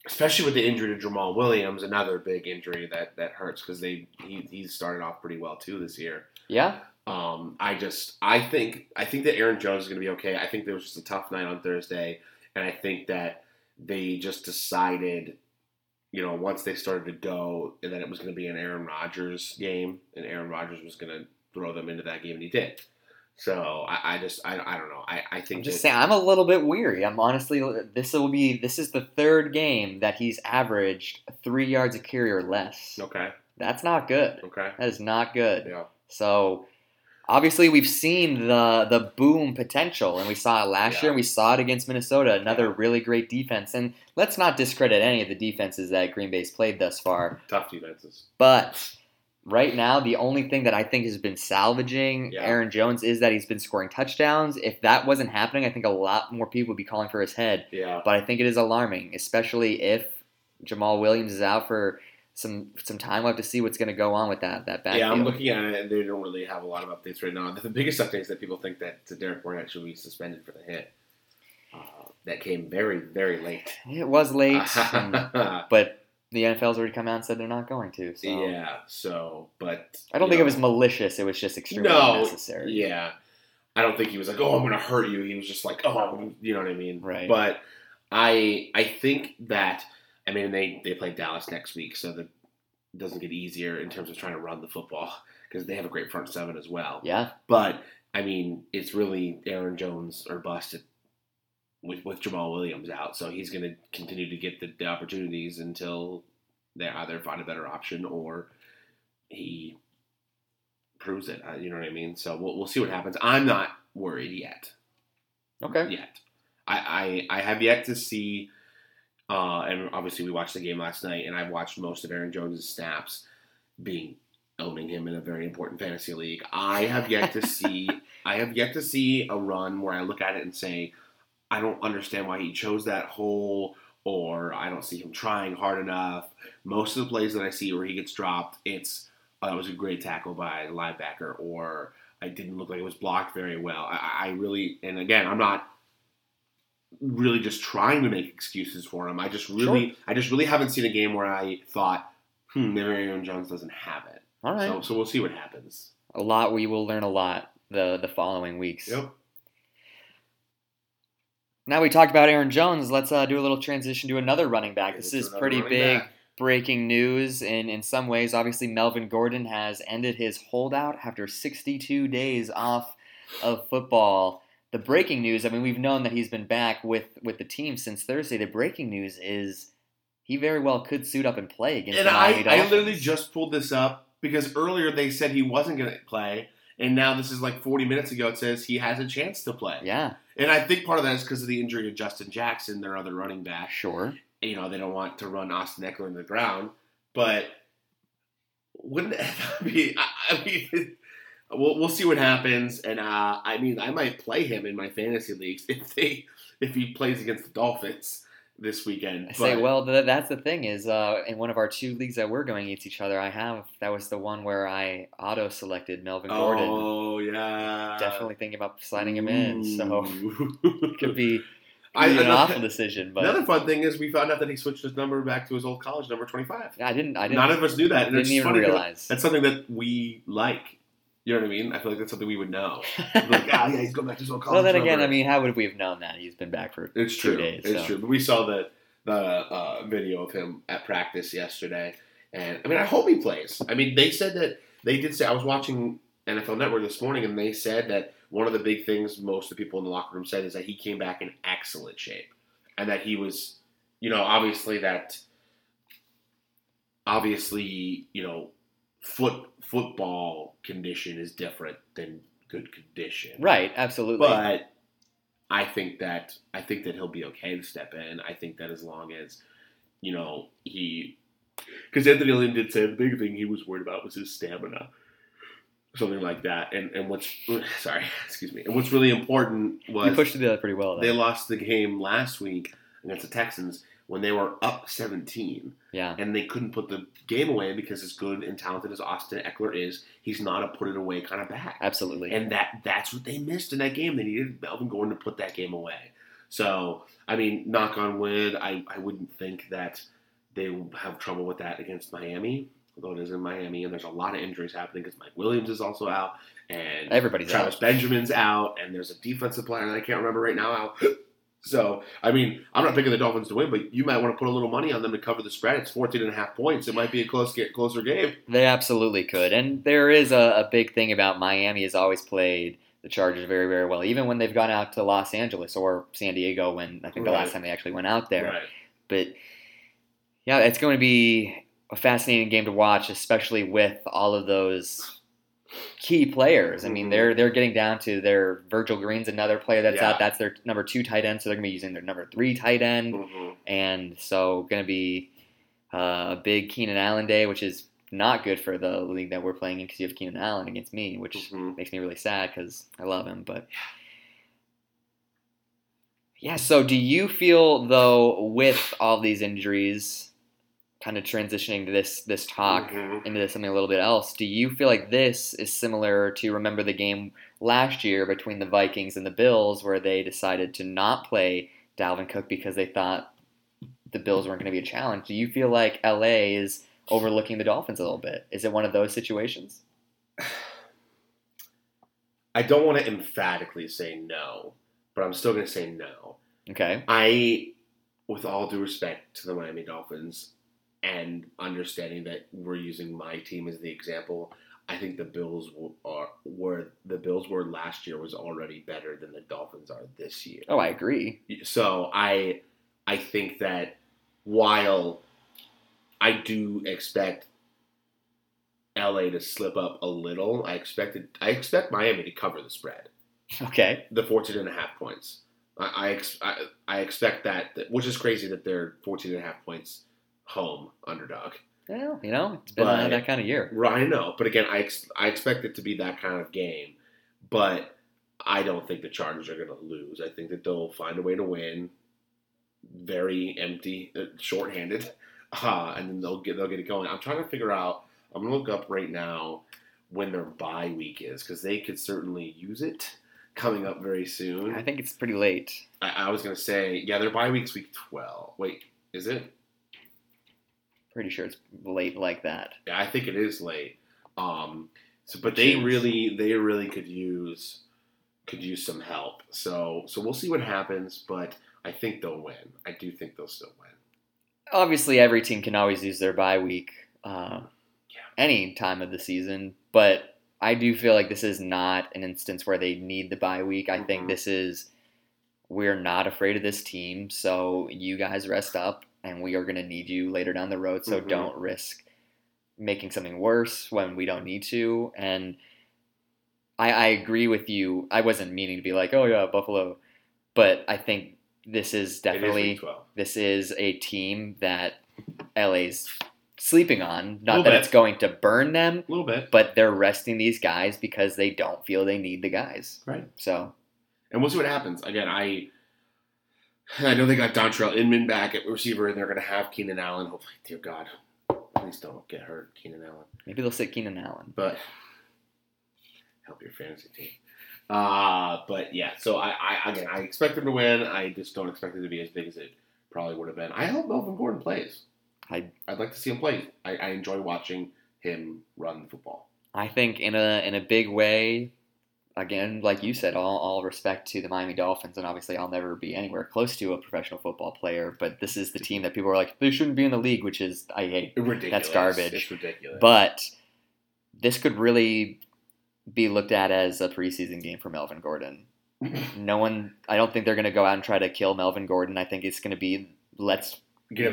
especially with the injury to Jamal Williams, another big injury that, that hurts, because they he, he started off pretty well too this year. Yeah. Um. I just I think I think that Aaron Jones is going to be okay. I think there was just a tough night on Thursday, and I think that they just decided, you know, once they started to go, and then it was going to be an Aaron Rodgers game, and Aaron Rodgers was going to throw them into that game, and he did. So I, I just, I, I don't know. I, I think I'm just that, saying, I'm a little bit weary. I'm honestly, this will be, this is the third game that he's averaged three yards a carry or less. Okay, that's not good. Okay, that is not good. Yeah. So obviously, we've seen the the boom potential, and we saw it last yeah. year, and we saw it against Minnesota, another really great defense. And let's not discredit any of the defenses that Green Bay's played thus far. Tough defenses. But right now, the only thing that I think has been salvaging yeah. Aaron Jones is that he's been scoring touchdowns. If that wasn't happening, I think a lot more people would be calling for his head. Yeah. But I think it is alarming, especially if Jamal Williams is out for Some some time. We'll have to see what's going to go on with that that backfield. Yeah, I'm looking at it, and they don't really have a lot of updates right now. The biggest update is that people think that Derek Barnett should be suspended for the hit. Uh, that came very, very late. It was late, and, but the N F L's already come out and said they're not going to. So. Yeah, so, but... I don't think know, it was malicious. It was just extremely no, unnecessary. Yeah. I don't think he was like, oh, I'm going to hurt you. He was just like, oh, you know what I mean? Right. But I I think that... I mean, they, they play Dallas next week, so the, it doesn't get easier in terms of trying to run the football, because they have a great front seven as well. Yeah. But, I mean, it's really Aaron Jones or busted with, with Jamal Williams out, so he's going to continue to get the, the opportunities until they either find a better option or he proves it. You know what I mean? So we'll, we'll see what happens. I'm not worried yet. Okay. Yet. I, I, I have yet to see... Uh, and obviously we watched the game last night, and I've watched most of Aaron Jones' snaps, being owning him in a very important fantasy league. I have yet to see I have yet to see a run where I look at it and say, I don't understand why he chose that hole, or I don't see him trying hard enough. Most of the plays that I see where he gets dropped, it's, oh, that was a great tackle by a linebacker, or I didn't look like it was blocked very well. I, I really, and again, I'm not really just trying to make excuses for him. I just really sure. I just really haven't seen a game where I thought, hmm, maybe Aaron Jones doesn't have it. All right. So, so we'll see what happens. A lot. We will learn a lot the, the following weeks. Yep. Now we talked about Aaron Jones. Let's uh, do a little transition to another running back. This is pretty big back. breaking news in, in some ways. Obviously, Melvin Gordon has ended his holdout after sixty-two days off of football. The breaking news, I mean, we've known that he's been back with, with the team since Thursday. The breaking news is he very well could suit up and play against and the Miami I, Dolphins. I literally just pulled this up because earlier they said he wasn't going to play, and now this is like forty minutes ago. It says he has a chance to play. Yeah. And I think part of that is because of the injury to Justin Jackson, their other running back. Sure. You know, they don't want to run Austin Eckler into the ground. But wouldn't that be – I mean – We'll we'll see what happens, and uh, I mean, I might play him in my fantasy leagues if they if he plays against the Dolphins this weekend. I say, but, well, th- that's the thing is, uh, in one of our two leagues that we're going against each other, I have, that was the one where I auto-selected Melvin Gordon. Oh, yeah. Definitely thinking about sliding him Ooh. in, so it could be, it could I, be an another, awful decision. But another fun thing is we found out that he switched his number back to his old college number, twenty-five. Yeah, I didn't, I didn't. None of us knew that. I and didn't even realize. That's something that we like. You know what I mean? I feel like that's something we would know. Like, ah, yeah, he's going back to his old college. Well, then again, number. I mean, how would we have known that? He's been back for it's two true. days. It's so. true. But we saw the, the uh, video of him at practice yesterday. And, I mean, I hope he plays. I mean, they said that – they did say – I was watching N F L Network this morning, and they said that one of the big things most of the people in the locker room said is that he came back in excellent shape and that he was – you know, obviously that – obviously, you know, foot – football condition is different than good condition. Right, absolutely. But I think that I think that he'll be okay to step in. I think that as long as, you know, he... Because Anthony Lynn did say the big thing he was worried about was his stamina. Something like that. And and what's... Sorry, excuse me. And what's really important was... You pushed it out pretty well, though. They lost the game last week against the Texans when they were up seventeen. Yeah. And they couldn't put the game away because as good and talented as Austin Eckler is, he's not a put-it-away kind of back. Absolutely. And that that's what they missed in that game. They needed Melvin Gordon to put that game away. So, I mean, knock on wood, I, I wouldn't think that they will have trouble with that against Miami, although it is in Miami, and there's a lot of injuries happening because Mike Williams is also out, and everybody's Travis out. Benjamin's out, and there's a defensive player that I can't remember right now out. So, I mean, I'm not picking the Dolphins to win, but you might want to put a little money on them to cover the spread. It's fourteen and a half points. It might be a close, closer game. They absolutely could. And there is a, a big thing about Miami has always played the Chargers very, very well, even when they've gone out to Los Angeles or San Diego when I think right. the last time they actually went out there. Right. But, yeah, it's going to be a fascinating game to watch, especially with all of those key players. I mean, they're they're getting down to their Virgil Green's another player that's yeah. out. That's their number two tight end, so they're going to be using their number three tight end. Mm-hmm. And so going to be uh, a big Keenan Allen day, which is not good for the league that we're playing in because you have Keenan Allen against me, which mm-hmm. makes me really sad because I love him. But yeah, so do you feel, though, with all these injuries – kind of transitioning to this this talk mm-hmm. into something a little bit else, do you feel like this is similar to remember the game last year between the Vikings and the Bills where they decided to not play Dalvin Cook because they thought the Bills weren't going to be a challenge? Do you feel like L A is overlooking the Dolphins a little bit? Is it one of those situations? I don't want to emphatically say no, but I'm still going to say no. Okay. I, with all due respect to the Miami Dolphins, and understanding that we're using my team as the example, I think the Bills are were the Bills were last year was already better than the Dolphins are this year. Oh, I agree. So I I think that while I do expect L A to slip up a little, I expected I expect Miami to cover the spread. Okay, the fourteen and a half points. I I, I expect that, which is crazy that they're fourteen and a half points. Home underdog. Well, you know, it's been but, uh, that kind of year. I know, but again, I ex- I expect it to be that kind of game, but I don't think the Chargers are going to lose. I think that they'll find a way to win, very empty, uh, shorthanded, uh, and then they'll get they'll get it going. I'm trying to figure out. I'm going to look up right now when their bye week is because they could certainly use it coming up very soon. I think it's pretty late. I, I was going to say, yeah, their bye week's week twelve. Wait, is it? Pretty sure it's late like that. Yeah, I think it is late. Um, so, but they really, they really could use, could use some help. So, so we'll see what happens. But I think they'll win. I do think they'll still win. Obviously, every team can always use their bye week uh, yeah. any time of the season. But I do feel like this is not an instance where they need the bye week. I mm-hmm. think this is we're not afraid of this team. So you guys rest up. And we are going to need you later down the road, so mm-hmm. don't risk making something worse when we don't need to. And I, I agree with you. I wasn't meaning to be like, oh, yeah, Buffalo. But I think this is definitely is this is a team that L A's sleeping on. Not that bit. It's going to burn them. A little bit. But they're resting these guys because they don't feel they need the guys. Right. So, and we'll see what happens. Again, I... I know they got Dontrell Inman back at receiver, and they're going to have Keenan Allen. Oh, dear God. Please don't get hurt, Keenan Allen. Maybe they'll sit Keenan Allen. But help your fantasy team. Uh, but, yeah, so, I, I again, I expect them to win. I just don't expect it to be as big as it probably would have been. I hope Melvin Gordon plays. I'd, I'd like to see him play. I, I enjoy watching him run the football. I think in a in a big way, again, like you said, all, all respect to the Miami Dolphins, and obviously I'll never be anywhere close to a professional football player, but this is the team that people are like, they shouldn't be in the league, which is, I hate. Ridiculous. That's garbage. It's ridiculous. But this could really be looked at as a preseason game for Melvin Gordon. No one, I don't think they're going to go out and try to kill Melvin Gordon. I think it's going to be, let's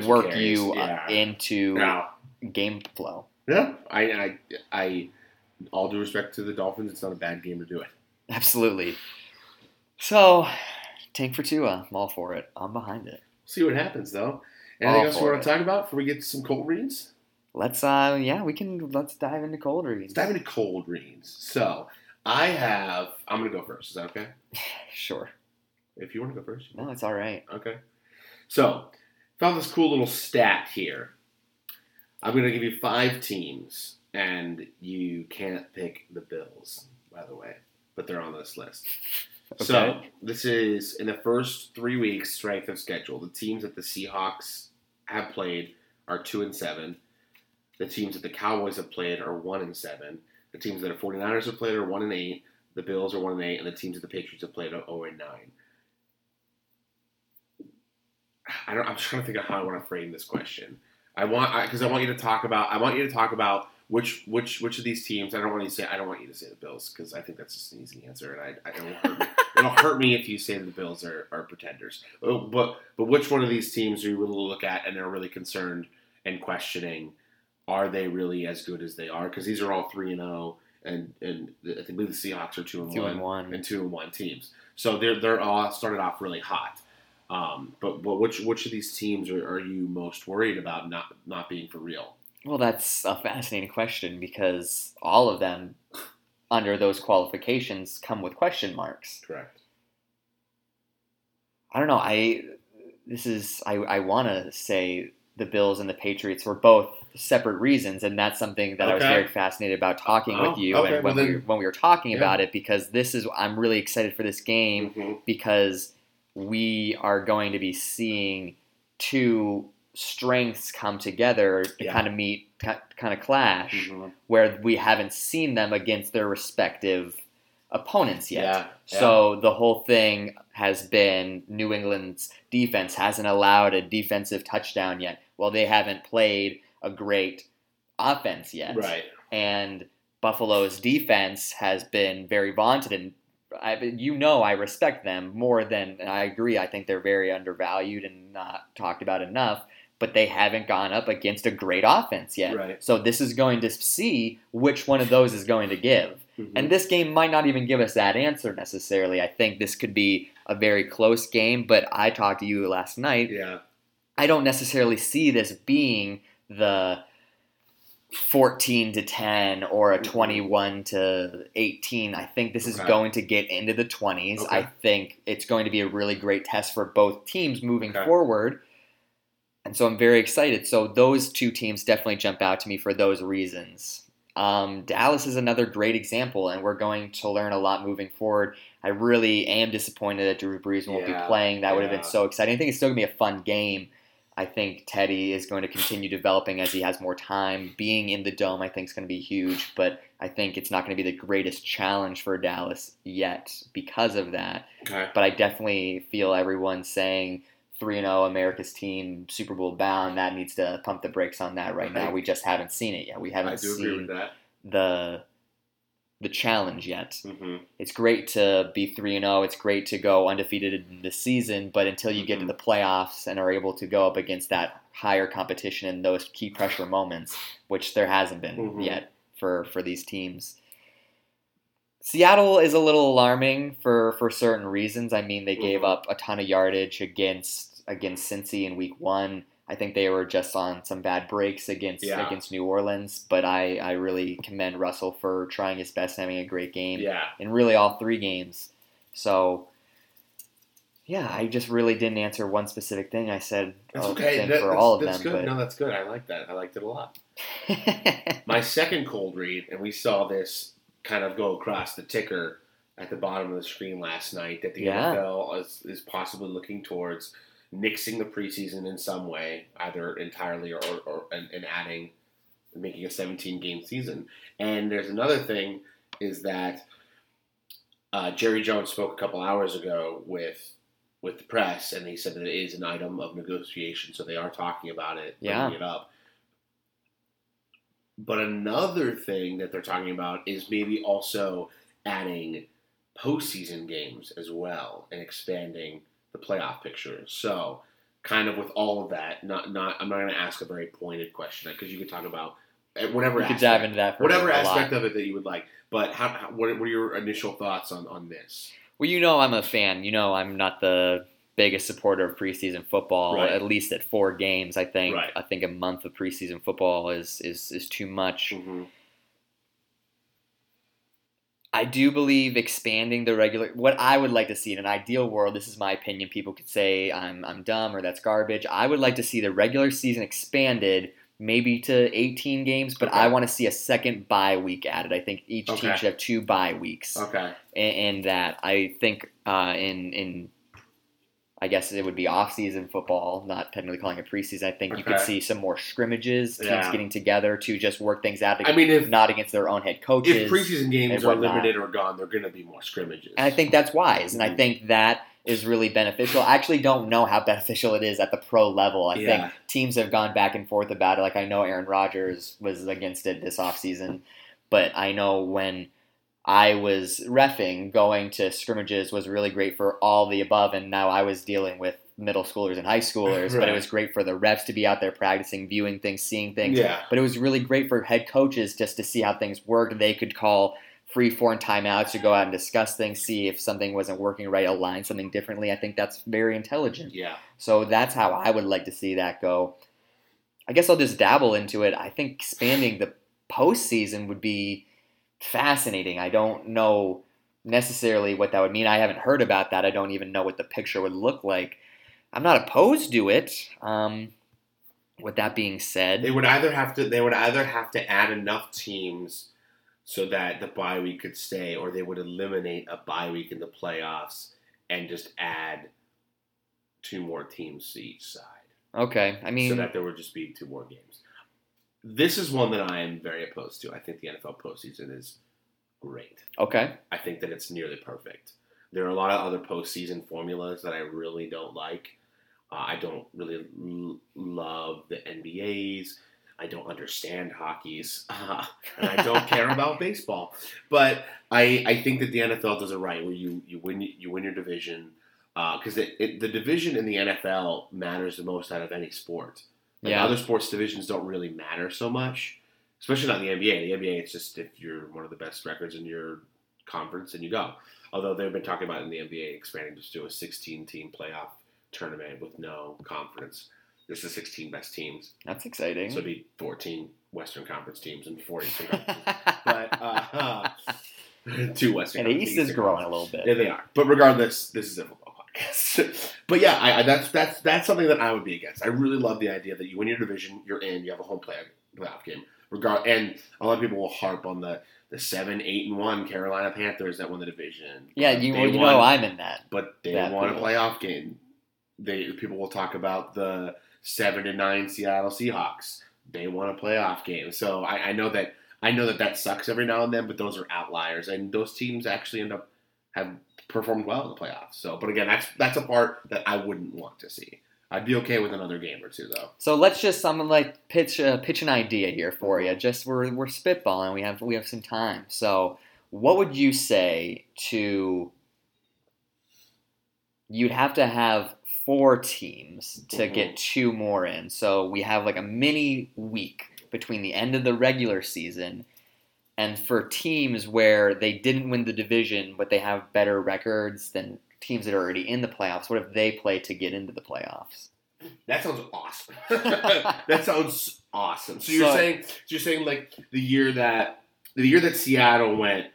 work you yeah. into no. game flow. Yeah, I, I, I, all due respect to the Dolphins, it's not a bad game to do it. Absolutely. So, tank for Tua. I'm all for it. I'm behind it. See what happens, though. Anything all else we want to talk about before we get to some cold reads? Let's, uh, yeah, we can, let's dive into cold reads. Let's dive into cold reads. So, I have, I'm going to go first. Is that okay? Sure. If you want to go first. No, it's all right. Okay. So, found this cool little stat here. I'm going to give you five teams, and you can't pick the Bills, by the way, but they're on this list. Okay. So this is, in the first three weeks, strength of schedule. The teams that the Seahawks have played are two and seven. The teams that the Cowboys have played are one and seven. The teams that the 49ers have played are one and eight. The Bills are one and eight, and the teams that the Patriots have played are zero and nine. I don't, I'm trying to think of how I want to frame this question. I want because I, I want you to talk about. I want you to talk about which which which of these teams. I don't want you to say. I don't want you to say the Bills because I think that's just an easy answer, and I, I it'll, hurt me. it'll hurt me if you say that the Bills are, are pretenders. But, but but which one of these teams are you really look at and are really concerned and questioning? Are they really as good as they are? Because these are all three and zero, and and I believe the Seahawks are two and two one, and one and two and one teams. So they're they're all started off really hot. Um, but, but which which of these teams are, are you most worried about not not being for real? Well, that's a fascinating question because all of them, under those qualifications, come with question marks. Correct. I don't know. I this is I, I want to say the Bills and the Patriots were both separate reasons, and that's something that okay. I was very fascinated about talking oh, with you okay. and when well, then, we when we were talking yeah. about it because this is I'm really excited for this game mm-hmm. because. We are going to be seeing two strengths come together to yeah. kind of meet, kind of clash, mm-hmm. where we haven't seen them against their respective opponents yet. Yeah. Yeah. So the whole thing has been New England's defense hasn't allowed a defensive touchdown yet. Well, they haven't played a great offense yet. Right. And Buffalo's defense has been very vaunted and I, you know I respect them more than and I agree. I think they're very undervalued and not talked about enough, but they haven't gone up against a great offense yet. Right. So this is going to see which one of those is going to give. Mm-hmm. And this game might not even give us that answer necessarily. I think this could be a very close game, but I talked to you last night. Yeah. I don't necessarily see this being the fourteen to ten or a twenty-one to eighteen. I think this is okay. going to get into the twenties. Okay. I think it's going to be a really great test for both teams moving okay. forward. And so I'm very excited. So those two teams definitely jump out to me for those reasons. Um, Dallas is another great example, and we're going to learn a lot moving forward. I really am disappointed that Drew Brees won't yeah, be playing. That yeah. would have been so exciting. I think it's still going to be a fun game. I think Teddy is going to continue developing as he has more time. Being in the dome, I think, is going to be huge, but I think it's not going to be the greatest challenge for Dallas yet because of that. Okay. But I definitely feel everyone saying three and oh, America's team, Super Bowl bound, that needs to pump the brakes on that right okay. now. We just haven't seen it yet. We haven't I do seen agree with that. the the challenge yet. Mm-hmm. It's great to be three and oh. It's great to go undefeated in the season, but until you mm-hmm. get to the playoffs and are able to go up against that higher competition in those key pressure moments, which there hasn't been mm-hmm. yet for, for these teams. Seattle is a little alarming for, for certain reasons. I mean, they mm-hmm. gave up a ton of yardage against, against Cincy in week one. I think they were just on some bad breaks against yeah. against New Orleans, but I, I really commend Russell for trying his best and having a great game yeah. in really all three games. So yeah, I just really didn't answer one specific thing. I said that's okay. Thing that, for that's, all of that's them. Good. But... No, that's good. I like that. I liked it a lot. My second cold read, and we saw this kind of go across the ticker at the bottom of the screen last night, that the yeah. N F L is, is possibly looking towards nixing the preseason in some way, either entirely or, or, or and, and adding, making a seventeen-game season. And there's another thing is that uh, Jerry Jones spoke a couple hours ago with with the press, and he said that it is an item of negotiation, so they are talking about it, yeah. bringing it up. But another thing that they're talking about is maybe also adding postseason games as well and expanding the playoff picture. So kind of with all of that, not not I'm not going to ask a very pointed question because you could talk about whatever you could dive into that for whatever aspect of it that you would like. But how, how what were your initial thoughts on, on this? Well, you know I'm a fan. You know I'm not the biggest supporter of preseason football. Right. At least at four games, I think. Right. I think a month of preseason football is is is too much. Mm-hmm. I do believe expanding the regular – what I would like to see in an ideal world, this is my opinion. People could say I'm I'm dumb or that's garbage. I would like to see the regular season expanded maybe to eighteen games, but okay. I want to see a second bye week added. I think each okay. team should have two bye weeks. Okay. And, and that I think uh, in in I guess it would be off-season football, not technically calling it preseason. I think okay. you could see some more scrimmages, teams yeah. getting together to just work things out, against, I mean, if, not against their own head coaches. If preseason games are limited or gone, they're going to be more scrimmages. And I think that's wise, and I think that is really beneficial. I actually don't know how beneficial it is at the pro level. I yeah. think teams have gone back and forth about it. Like, I know Aaron Rodgers was against it this off-season, but I know when – I was reffing, going to scrimmages was really great for all the above, and now I was dealing with middle schoolers and high schoolers, right. but it was great for the refs to be out there practicing, viewing things, seeing things. Yeah. But it was really great for head coaches just to see how things worked. They could call free form timeouts to go out and discuss things, see if something wasn't working right, align something differently. I think that's very intelligent. Yeah. So that's how I would like to see that go. I guess I'll just dabble into it. I think expanding the postseason would be fascinating. I don't know necessarily what that would mean. I haven't heard about that. I don't even know what the picture would look like. I'm not opposed to it. Um, with that being said, they would either have to they would either have to add enough teams so that the bye week could stay, or they would eliminate a bye week in the playoffs and just add two more teams to each side. Okay, I mean, so that there would just be two more games. This is one that I am very opposed to. I think the N F L postseason is great. Okay. I think that it's nearly perfect. There are a lot of other postseason formulas that I really don't like. Uh, I don't really l- love the N B A's. I don't understand hockey's. Uh, and I don't care about baseball. But I, I think that the N F L does it right, where you, you, win, you win your division. Because uh, the division in the N F L matters the most out of any sport. Like yeah. Other sports divisions don't really matter so much, especially not in the N B A. The N B A, it's just if you're one of the best records in your conference, and you go. Although they've been talking about in the N B A expanding just to a sixteen-team playoff tournament with no conference. There's the sixteen best teams. That's exciting. So it'd be fourteen Western Conference teams and four Eastern Conference teams. But uh, two Western and Conference teams. And the East is growing a little bit. Yeah, they are. But regardless, this is it. But yeah, I, I, that's that's that's something that I would be against. I really love the idea that you win your division, you're in, you have a home playoff, playoff game. Regard and a lot of people will harp on the, the seven, eight, and one Carolina Panthers that won the division. Yeah, you, you won, know I'm in that. But they that won people. a playoff game. They people will talk about the seven and nine Seattle Seahawks. They won a playoff game. So I, I know that I know that that sucks every now and then, but those are outliers, and those teams actually end up have. performed well in the playoffs. So, but again, that's that's a part that I wouldn't want to see. I'd be okay with another game or two, though. So let's just I'm gonna like pitch uh, pitch an idea here for you. Just we're we're spitballing. We have we have some time. So, what would you say to? You'd have to have four teams to mm-hmm. get two more in. So we have like a mini week between the end of the regular season. And for teams where they didn't win the division, but they have better records than teams that are already in the playoffs, what if they play to get into the playoffs? That sounds awesome. That sounds awesome. So you're so, saying, so you're saying like the year that the year that Seattle went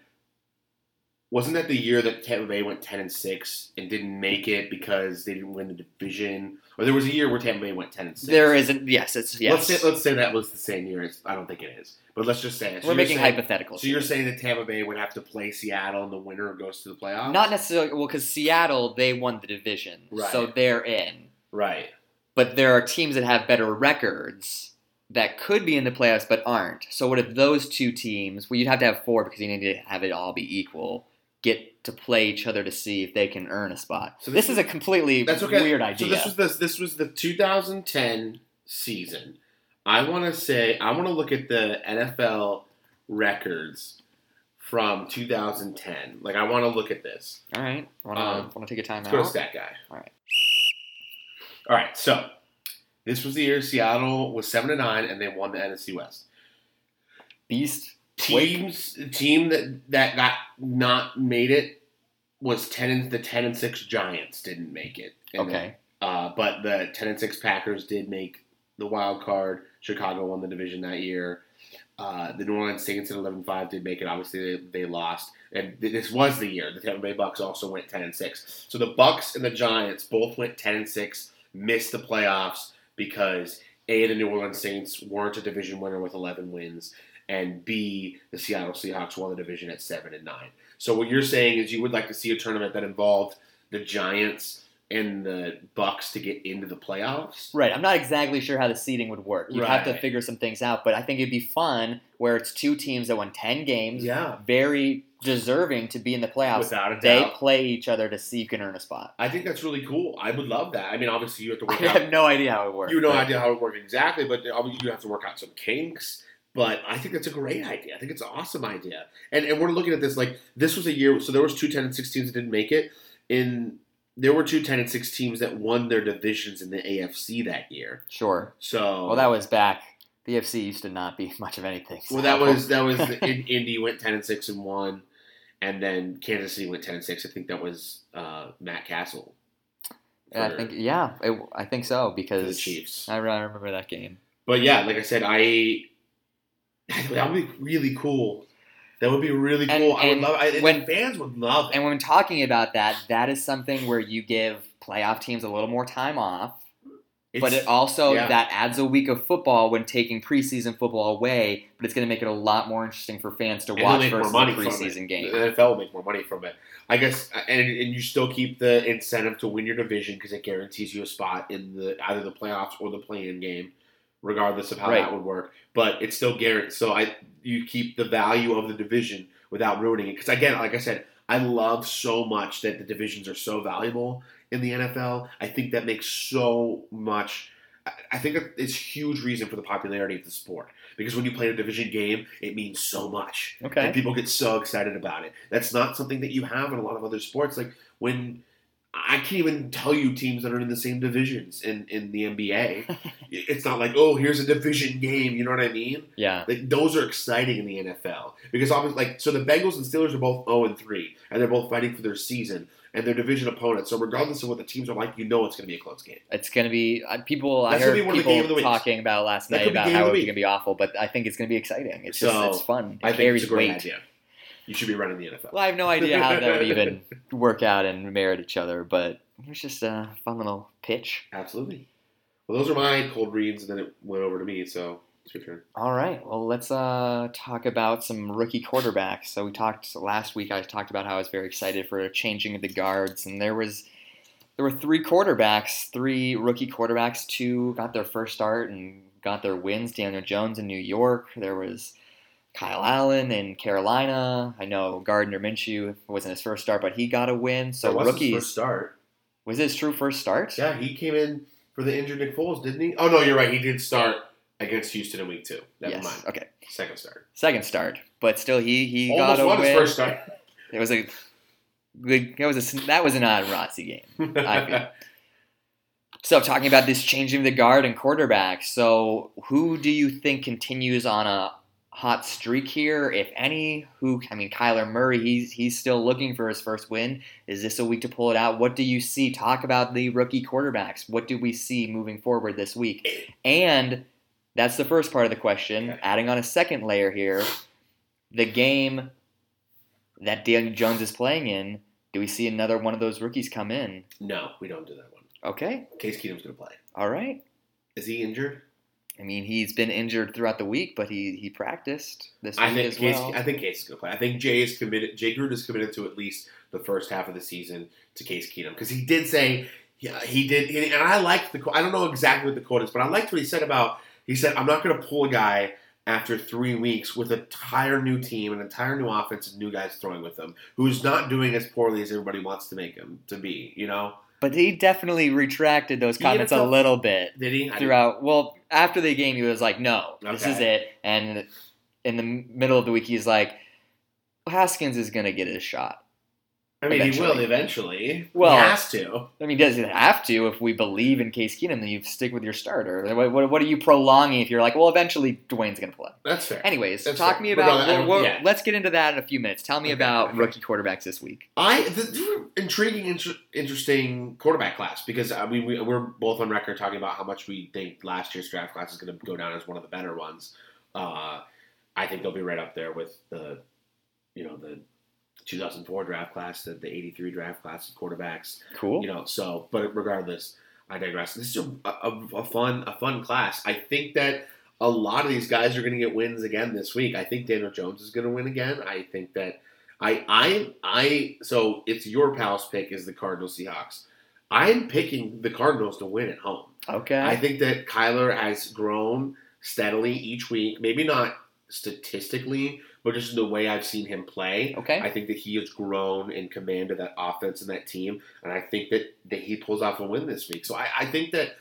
Wasn't that the year that Tampa Bay went ten and six and didn't make it because they didn't win the division? Or there was a year where Tampa Bay went ten and six. There isn't. Yes, it's yes. Let's say, let's say that was the same year. It's, I don't think it is, but let's just say it. So we're making saying, hypotheticals. So you're saying that Tampa Bay would have to play Seattle, and the winner goes to the playoffs? Not necessarily. Well, because Seattle, they won the division, right. So they're in. Right. But there are teams that have better records that could be in the playoffs but aren't. So what if those two teams? Well, you'd have to have four because you need to have it all be equal. Get to play each other to see if they can earn a spot. So this, this is a completely that's okay. weird idea. So this was this this was the two thousand ten season. I want to say I want to look at the N F L records from two thousand ten. Like I want to look at this. All right. Want to um, want to take a time let's out? Go to Stat Guy. All right. All right. So this was the year Seattle was seven to nine and they won the N F C West. Beast. Teams team that, that got not made it was ten and the ten and six Giants didn't make it. Okay, the, uh, but the ten and six Packers did make the wild card. Chicago won the division that year. Uh, the New Orleans Saints at eleven five did make it. Obviously, they, they lost, and this was the year the Tampa Bay Bucks also went ten and six. So the Bucks and the Giants both went ten and six, missed the playoffs because A, the New Orleans Saints weren't a division winner with eleven wins. And B, the Seattle Seahawks won the division at seven and nine. So what you're saying is you would like to see a tournament that involved the Giants and the Bucks to get into the playoffs? Right. I'm not exactly sure how the seeding would work. You'd right. have to figure some things out. But I think it'd be fun where it's two teams that won ten games. Yeah. Very deserving to be in the playoffs. Without a doubt. They play each other to see who can earn a spot. I think that's really cool. I would love that. I mean, obviously you have to work I out. I have no idea how it works. You have no idea how it works exactly, but obviously you have to work out some kinks. But I think that's a great idea. I think it's an awesome idea. And and we're looking at this like this was a year. So there was two ten and six teams that didn't make it. In there were two ten and six teams that won their divisions in the A F C that year. Sure. So well, that was back. The A F C used to not be much of anything. So. Well, that was that was the, in, Indy went ten and six and won, and then Kansas City went ten and six. I think that was uh, Matt Castle. Yeah, I think yeah, it, I think so because the Chiefs. I, I remember that game. But yeah, like I said, I. That would be really cool. That would be really cool. And, I would love I, when fans would love it. And when talking about that, that is something where you give playoff teams a little more time off, it's, but it also yeah. that adds a week of football when taking preseason football away. But it's going to make it a lot more interesting for fans to and watch versus more money the preseason game. The N F L will make more money from it, I guess. And and you still keep the incentive to win your division because it guarantees you a spot in the either the playoffs or the play-in game. Regardless of how right. that would work, but it's still guaranteed. So I, you keep the value of the division without ruining it. Because again, like I said, I love so much that the divisions are so valuable in the N F L. I think that makes so much. I think that it's a huge reason for the popularity of the sport. Because when you play a division game, it means so much. Okay, and people get so excited about it. That's not something that you have in a lot of other sports. Like when. I can't even tell you teams that are in the same divisions in, in the N B A. It's not like, oh, here's a division game. You know what I mean? Yeah. Like, those are exciting in the N F L. Because, obviously, like, so the Bengals and Steelers are both oh and three, and they're both fighting for their season and their division opponents. So, regardless of what the teams are like, you know it's going to be a close game. It's going to be uh, – people – I heard people talking about last night about how it's going to be awful, but I think it's going to be exciting. It's just so, – it's fun. It I carries think it's a great weight. Idea. You should be running the N F L. Well, I have no idea how that would even work out and merit each other, but it was just a fun little pitch. Absolutely. Well, those are my cold reads, and then it went over to me, so it's your turn. All right. Well, let's uh, talk about some rookie quarterbacks. So we talked last week. I talked about how I was very excited for a changing of the guards, and there was there were three quarterbacks, three rookie quarterbacks. Two got their first start and got their wins. Daniel Jones in New York. There was Kyle Allen in Carolina. I know Gardner Minshew wasn't his first start, but he got a win. So that was rookies. His first start. Was his true first start? Yeah, he came in for the injured Nick Foles, didn't he? Oh no, you're right. He did start against Houston in week two. Never yes. mind. Okay. Second start. Second start, but still he he almost got a won win. His first start. It was a that was a that was an odd Rossi game. I feel. So talking about this changing the guard and quarterback. So who do you think continues on a hot streak here, if any? Who? I mean, Kyler Murray. He's he's still looking for his first win. Is this a week to pull it out? What do you see? Talk about the rookie quarterbacks. What do we see moving forward this week? And that's the first part of the question. Okay. Adding on a second layer here, the game that Daniel Jones is playing in, do we see another one of those rookies come in? No, we don't do that one. Okay. Case Keenum's going to play. All right. Is he injured? I mean, he's been injured throughout the week, but he, he practiced this I week think as Case, well. I think Case is going to play. I think Jay is committed. Jay Gruden is committed to at least the first half of the season to Case Keenum, because he did say, yeah, he did, and I liked the. I don't know exactly what the quote is, but I liked what he said about. He said, "I'm not going to pull a guy after three weeks with an entire new team, an entire new offense, and new guys throwing with them, who's not doing as poorly as everybody wants to make him to be." You know. But he definitely retracted those comments a little bit. Did he? Throughout. Well, after the game, he was like, no, this is it. And in the middle of the week, he's like, Haskins is going to get his shot. I mean, eventually. He will eventually. Well, he has to. I mean, he doesn't have to. If we believe in Case Keenum, then you stick with your starter. What, what, what are you prolonging if you're like, well, eventually Dwayne's going to play? That's fair. Anyways, That's talk fair. me about well, – well, yeah. Let's get into that in a few minutes. Tell me okay. about okay. rookie quarterbacks this week. I the, the intriguing, inter, interesting quarterback class, because I mean, we, we're both on record talking about how much we think last year's draft class is going to go down as one of the better ones. Uh, I think they'll be right up there with the, you know, the – two thousand four draft class, the, the eighty-three draft class of quarterbacks. Cool. You know, so, but regardless, I digress. This is a, a, a fun a fun class. I think that a lot of these guys are going to get wins again this week. I think Daniel Jones is going to win again. I think that I, I, I, so it's your pal's pick is the Cardinals Seahawks. I'm picking the Cardinals to win at home. Okay. I think that Kyler has grown steadily each week, maybe not statistically, but just the way I've seen him play, okay. I think that he has grown in command of that offense and that team, and I think that, that he pulls off a win this week. So I, I think that,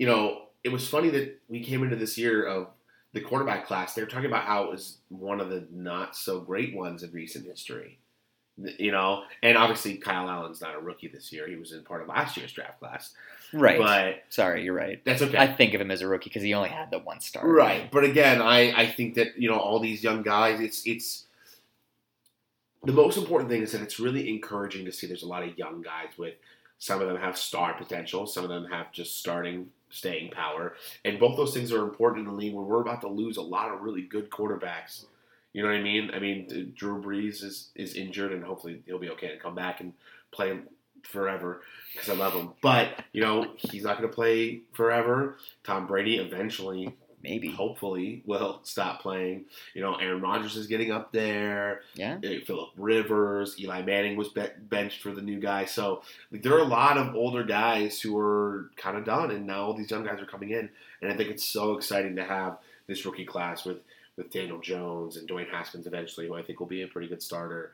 you know, it was funny that we came into this year of the quarterback class. They were talking about how it was one of the not-so-great ones in recent history, you know? And obviously Kyle Allen's not a rookie this year. He was in part of last year's draft class. Right. But Sorry, you're right. That's okay. I think of him as a rookie because he only had the one start. Right. But again, I, I think that, you know, all these young guys, it's it's the most important thing is that it's really encouraging to see there's a lot of young guys with some of them have star potential, some of them have just starting staying power. And both those things are important in the league where we're about to lose a lot of really good quarterbacks. You know what I mean? I mean, Drew Brees is, is injured and hopefully he'll be okay to come back and play forever, because I love him. But, you know, he's not going to play forever. Tom Brady eventually, maybe, hopefully, will stop playing. You know, Aaron Rodgers is getting up there. Yeah. Phillip Rivers. Eli Manning was be- benched for the new guy. So, like, there are a lot of older guys who are kind of done, and now all these young guys are coming in. And I think it's so exciting to have this rookie class with, with Daniel Jones and Dwayne Haskins eventually, who I think will be a pretty good starter.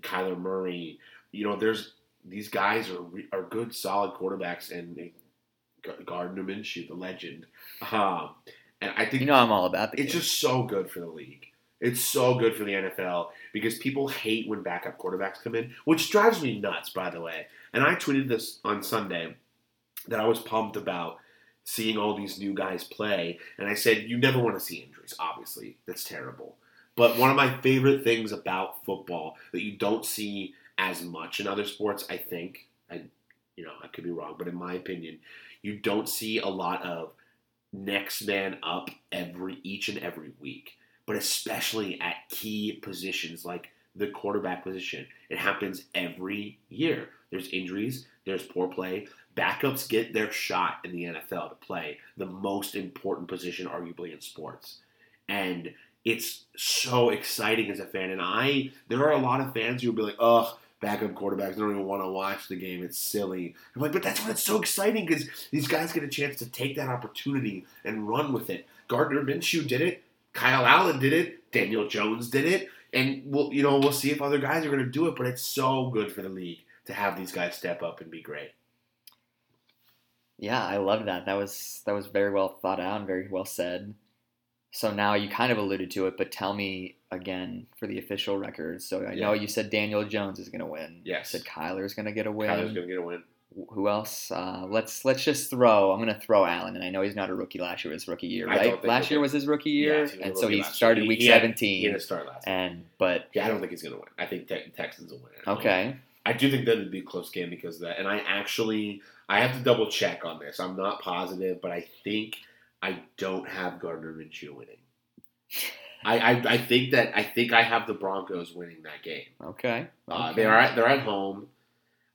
Kyler Murray. You know, there's... These guys are are good, solid quarterbacks, and Gardner Minshew, the legend. Um, and I think you know I'm all about the. It's game. Just so good for the league. It's so good for the N F L because people hate when backup quarterbacks come in, which drives me nuts, by the way. And I tweeted this on Sunday that I was pumped about seeing all these new guys play, and I said you never want to see injuries. Obviously, that's terrible. But one of my favorite things about football that you don't see as much in other sports, I think. I, you know, I could be wrong, but in my opinion, you don't see a lot of next man up every each and every week, but especially at key positions like the quarterback position. It happens every year. There's injuries, there's poor play. Backups get their shot in the N F L to play the most important position, arguably, in sports. And it's so exciting as a fan. And I, there are a lot of fans who will be like, ugh, backup quarterbacks. I don't even want to watch the game. It's silly. I'm like, but that's why it's so exciting because these guys get a chance to take that opportunity and run with it. Gardner Minshew did it. Kyle Allen did it. Daniel Jones did it. And we'll, you know, we'll see if other guys are going to do it. But it's so good for the league to have these guys step up and be great. Yeah, I love that. That was that was very well thought out and very well said. So now you kind of alluded to it, but tell me again for the official record. So I yeah. know you said Daniel Jones is going to win. Yes. You said Kyler's going to get a win. Kyler's going to get a win. Who else? Uh, let's let's just throw. I'm going to throw Allen, and I know he's not a rookie. Last year was rookie year, right? Last year was his rookie year, yeah, and so he started week seventeen. He had to start last year. And but yeah, I don't think he's going to win. I think te- Texans will win. Okay. I do think that would be a close game because of that. And I actually I have to double check on this. I'm not positive, but I think. I don't have Gardner Minshew winning. I, I, I think that I think I have the Broncos winning that game. Okay. okay. Uh, they are at, they're at home.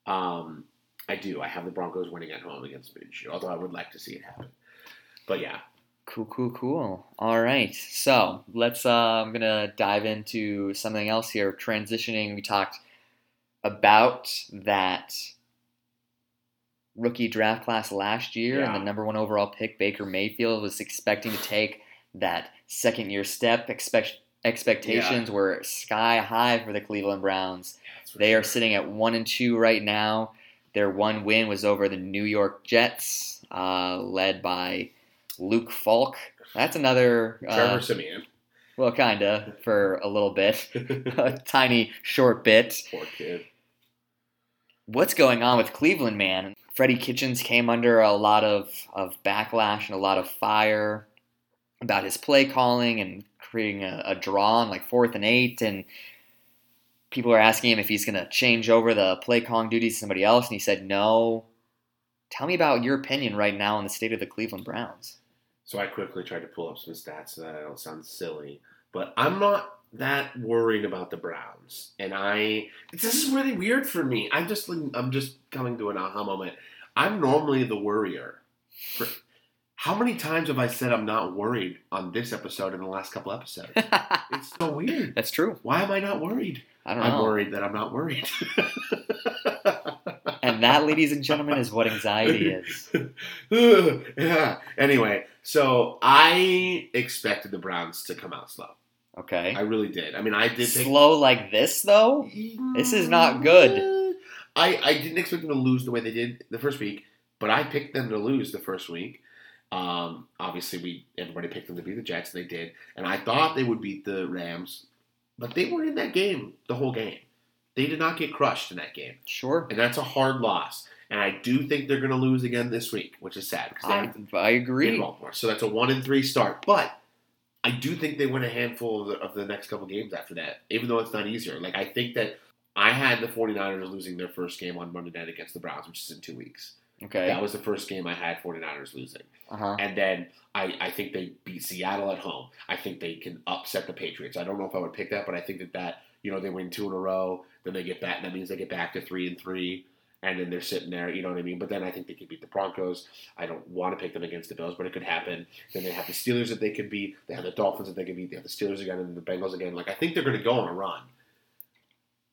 Um, I do. I have the Broncos winning at home against Minshew, although I would like to see it happen. But yeah. Cool, cool, cool. All right. So let's. Uh, I'm gonna dive into something else here. Transitioning. We talked about that rookie draft class last year, yeah. and the number one overall pick, Baker Mayfield, was expecting to take that second year step. Expect expectations yeah. were sky high for the Cleveland Browns. Yeah, they sure. are sitting at one and two right now. Their one win was over the New York Jets, uh, led by Luke Falk. That's another uh, Trevor Siemian. Well, kinda for a little bit, a tiny short bit. Poor kid. What's going on with Cleveland, man? Freddie Kitchens came under a lot of, of backlash and a lot of fire about his play calling and creating a, a draw on like fourth and eight. And people are asking him if he's going to change over the play calling duties to somebody else. And he said, no. Tell me about your opinion right now on the state of the Cleveland Browns. So I quickly tried to pull up some stats so that I don't sound silly. But I'm not that worried about the Browns. And I – this is really weird for me. I'm just I'm just coming to an aha moment. I'm normally the worrier. For, how many times have I said I'm not worried on this episode in the last couple episodes? It's so weird. That's true. Why am I not worried? I don't know. I'm worried that I'm not worried. And that, ladies and gentlemen, is what anxiety is. Yeah. Anyway, so I expected the Browns to come out slow. Okay. I really did. I mean, I did think... Slow like this, though? This is not good. I, I didn't expect them to lose the way they did the first week, but I picked them to lose the first week. Um, obviously, we everybody picked them to beat the Jets, and they did. And I thought they would beat the Rams, but they were in that game the whole game. They did not get crushed in that game. Sure. And that's a hard loss. And I do think they're going to lose again this week, which is sad. I, I agree. Baltimore. So that's a one and three start. But I do think they win a handful of the, of the next couple games after that, even though it's not easier. Like, I think that I had the 49ers losing their first game on Monday night against the Browns, which is in two weeks. Okay. That was the first game I had 49ers losing. Uh-huh. And then I, I think they beat Seattle at home. I think they can upset the Patriots. I don't know if I would pick that, but I think that that, you know, they win two in a row, then they get back. That means they get back to three and three. And then they're sitting there, you know what I mean? But then I think they could beat the Broncos. I don't want to pick them against the Bills, but it could happen. Then they have the Steelers that they could beat. They have the Dolphins that they could beat. They have the Steelers again and the Bengals again. Like, I think they're going to go on a run.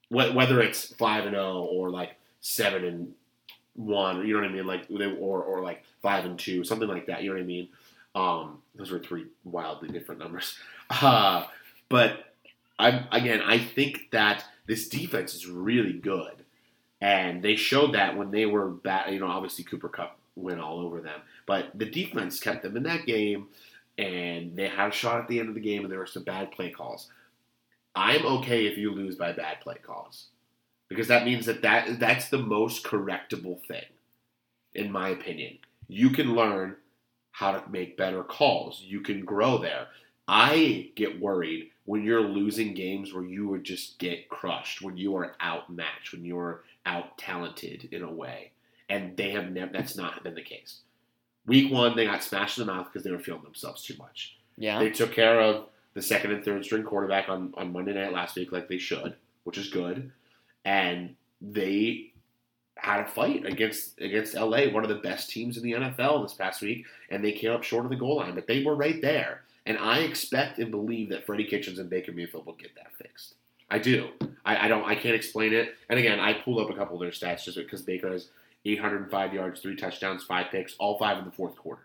Whether it's five and oh or, like, seven and one, or you know what I mean? Like, or, or like, five and two, something like that. You know what I mean? Um, those were three wildly different numbers. Uh, but, I'm again, I think that this defense is really good. And they showed that when they were bat- – you know, obviously Cooper Kupp went all over them. But the defense kept them in that game, and they had a shot at the end of the game, and there were some bad play calls. I'm okay if you lose by bad play calls because that means that, that that's the most correctable thing, in my opinion. You can learn how to make better calls. You can grow there. I get worried when you're losing games where you would just get crushed, when you are outmatched, when you are out-talented in a way. And they have never. That's not been the case. Week one, they got smashed in the mouth because they were feeling themselves too much. Yeah. They took care of the second and third string quarterback on, on Monday night last week like they should, which is good. And they had a fight against against L A, one of the best teams in the N F L this past week, and they came up short of the goal line. But they were right there. And I expect and believe that Freddie Kitchens and Baker Mayfield will get that fixed. I do. I, I don't. I can't explain it. And again, I pulled up a couple of their stats just because Baker has eight hundred five yards, three touchdowns, five picks, all five in the fourth quarter.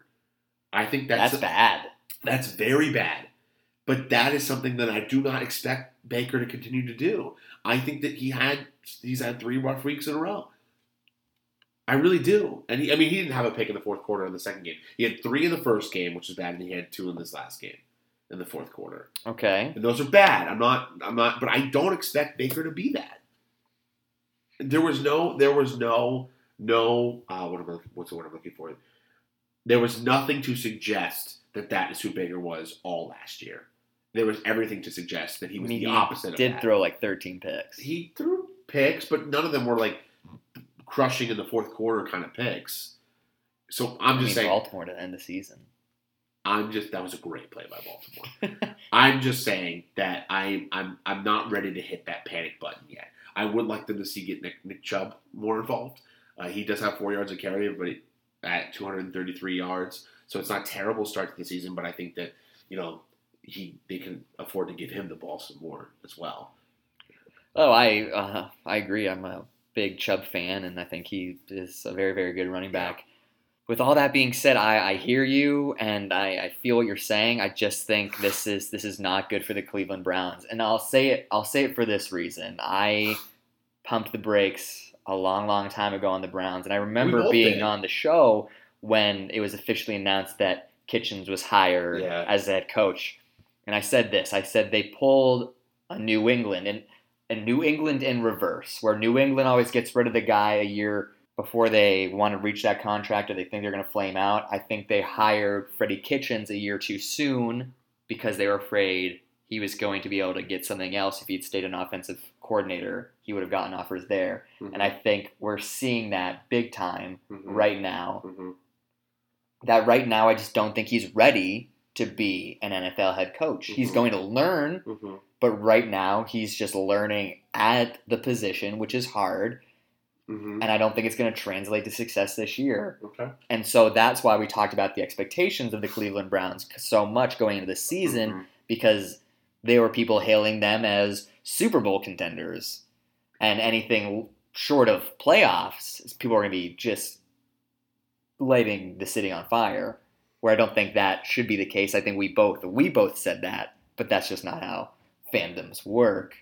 I think that's, that's a, bad. That's very bad. But that is something that I do not expect Baker to continue to do. I think that he had he's had three rough weeks in a row. I really do. And, he, I mean, he didn't have a pick in the fourth quarter in the second game. He had three in the first game, which is bad, and he had two in this last game in the fourth quarter. Okay. And those are bad. I'm not – I'm not, but I don't expect Baker to be that. There was no – there was no – no uh, what am I, what's the word I'm looking for? There was nothing to suggest that that is who Baker was all last year. There was everything to suggest that he was I mean, the he opposite of that. He did throw like thirteen picks. He threw picks, but none of them were like – crushing in the fourth quarter kind of picks. So I'm just I mean, saying Baltimore to end the season. I'm just that was a great play by Baltimore. I'm just saying that I I'm I'm not ready to hit that panic button yet. I would like them to see get Nick, Nick Chubb more involved. Uh, he does have four yards of carry, but it, at two hundred thirty-three yards, so it's not a terrible start to the season. But I think that you know he they can afford to give him the ball some more as well. Oh, I uh, I agree. I'm a big Chubb fan, and I think he is a very very good running back. Yeah. With all that being said, I, I hear you and I, I feel what you're saying. I just think this is this is not good for the Cleveland Browns. And I'll say it I'll say it for this reason. I pumped the brakes a long, long time ago on the Browns, and I remember being it. on the show when it was officially announced that Kitchens was hired yeah. as head coach. And I said this. I said they pulled a New England and a New England in reverse, where New England always gets rid of the guy a year before they want to reach that contract or they think they're going to flame out. I think they hired Freddie Kitchens a year too soon because they were afraid he was going to be able to get something else. If he'd stayed an offensive coordinator, he would have gotten offers there. Mm-hmm. And I think we're seeing that big time mm-hmm. right now. Mm-hmm. That right now I just don't think he's ready to be an N F L head coach. Mm-hmm. He's going to learn, mm-hmm. but right now he's just learning at the position, which is hard. Mm-hmm. And I don't think it's going to translate to success this year. Okay. And so that's why we talked about the expectations of the Cleveland Browns so much going into the season mm-hmm. because there were people hailing them as Super Bowl contenders. And anything short of playoffs, people are going to be just lighting the city on fire, where I don't think that should be the case. I think we both we both said that, but that's just not how fandoms work.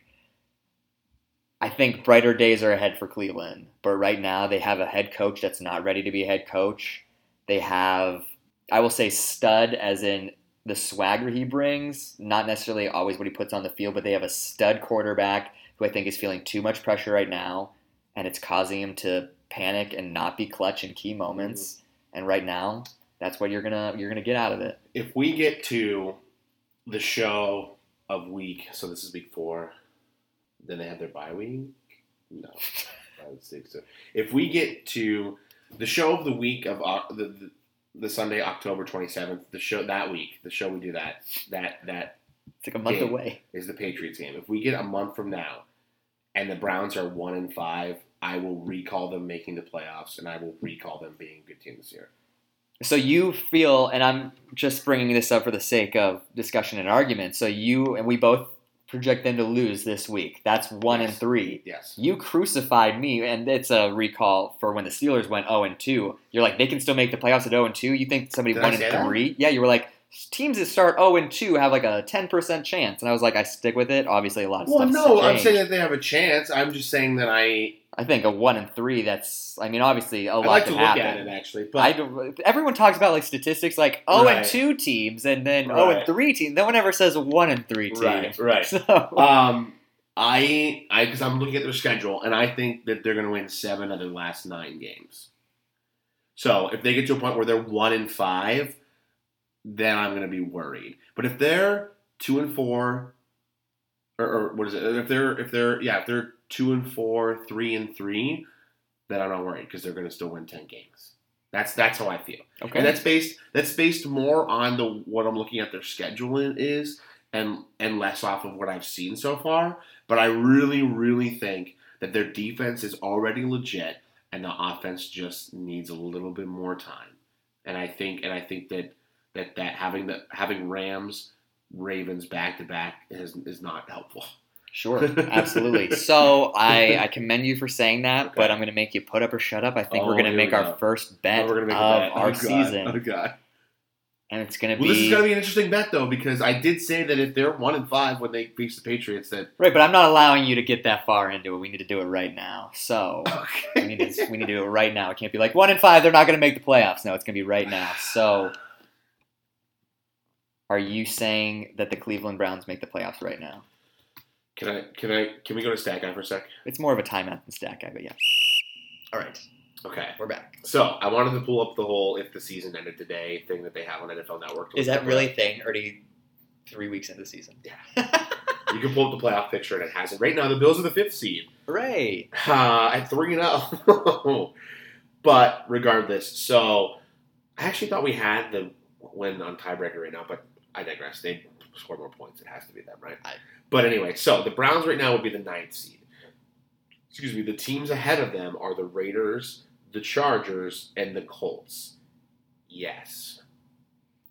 I think brighter days are ahead for Cleveland, but right now they have a head coach that's not ready to be a head coach. They have, I will say stud as in the swagger he brings, not necessarily always what he puts on the field, but they have a stud quarterback who I think is feeling too much pressure right now, and it's causing him to panic and not be clutch in key moments. Mm-hmm. And right now, that's what you're gonna you're gonna get out of it. If we get to the show of week, so this is week four, then they have their bye week? No. I would think so. If we get to the show of the week of uh, the, the the Sunday, October twenty-seventh, the show that week, the show we do that, that, that it's like a month away, is the Patriots game. If we get a month from now and the Browns are one and five, I will recall them making the playoffs, and I will recall them being a good team this year. So you feel, and I'm just bringing this up for the sake of discussion and argument, so you and we both project them to lose this week. That's one yes. and three. Yes. You crucified me, and it's a recall for when the Steelers went oh and two. You're like, they can still make the playoffs at oh and two? You think somebody Did one and three? That? Yeah, you were like, teams that start oh and two have like a ten percent chance. And I was like, I stick with it. Obviously, a lot of well, stuff. Well, no, I'm saying that they have a chance. I'm just saying that I... I think a one and three, that's, I mean, obviously a lot like can happen. I like to look at it, actually. But I, everyone talks about, like, statistics like oh right. and two teams and then right. oh and three teams. No one ever says one and three teams. Right, right. So. Um, I, I, because I'm looking at their schedule, and I think that they're going to win seven of their last nine games. So if they get to a point where they're one and five, then I'm going to be worried. But if they're two and four, or, or what is it? If they're, if they're, yeah, if they're, Two and four, three and three, then I'm not worried because they're going to still win ten games. That's that's how I feel. Okay, and that's based that's based more on the what I'm looking at their schedule is, and and less off of what I've seen so far. But I really really think that their defense is already legit, and the offense just needs a little bit more time. And I think and I think that that, that having the having Rams, Ravens back to back is is not helpful. Sure, absolutely. So I, I commend you for saying that, okay. but I'm going to make you put up or shut up. I think oh, we're going to make go. our first bet oh, of our oh, season. Oh, God. And it's going to well, be... Well, this is going to be an interesting bet, though, because I did say that if they're one and five when they reach the Patriots, that... Right, but I'm not allowing you to get that far into it. We need to do it right now. So okay. we, need to, we need to do it right now. It can't be like, one and five, they're not going to make the playoffs. No, it's going to be right now. So are you saying that the Cleveland Browns make the playoffs right now? Can I can I can we go to Stack Guy for a sec? It's more of a timeout than Stack Guy, but yeah. All right. Okay. We're back. So I wanted to pull up the whole if the season ended today thing that they have on N F L Network. Is that really a thing? Already three weeks into the season. Yeah. You can pull up the playoff picture and it has it. Right now the Bills are the fifth seed. Hooray. Uh, at three and oh. But regardless, so I actually thought we had the win on tiebreaker right now, but I digress. They score more points. It has to be them, right? I, but anyway, so the Browns right now would be the ninth seed. Excuse me. The teams ahead of them are the Raiders, the Chargers, and the Colts. Yes.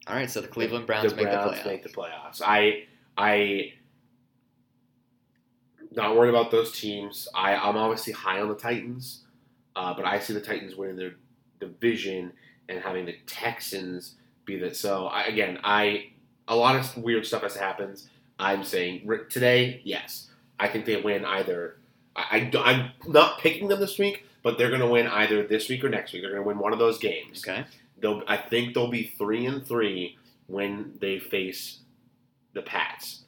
All right, so the Cleveland Browns, the make, Browns the playoffs. make the playoffs. I, I, not worried about those teams. I, I'm obviously high on the Titans, uh, but I see the Titans winning their division and having the Texans be that. So I, again, I a lot of weird stuff as it happens. I'm saying today, yes, I think they win either. I, I I'm not picking them this week, but they're going to win either this week or next week. They're going to win one of those games. Okay. They'll, I think they'll be three and three when they face the Pats,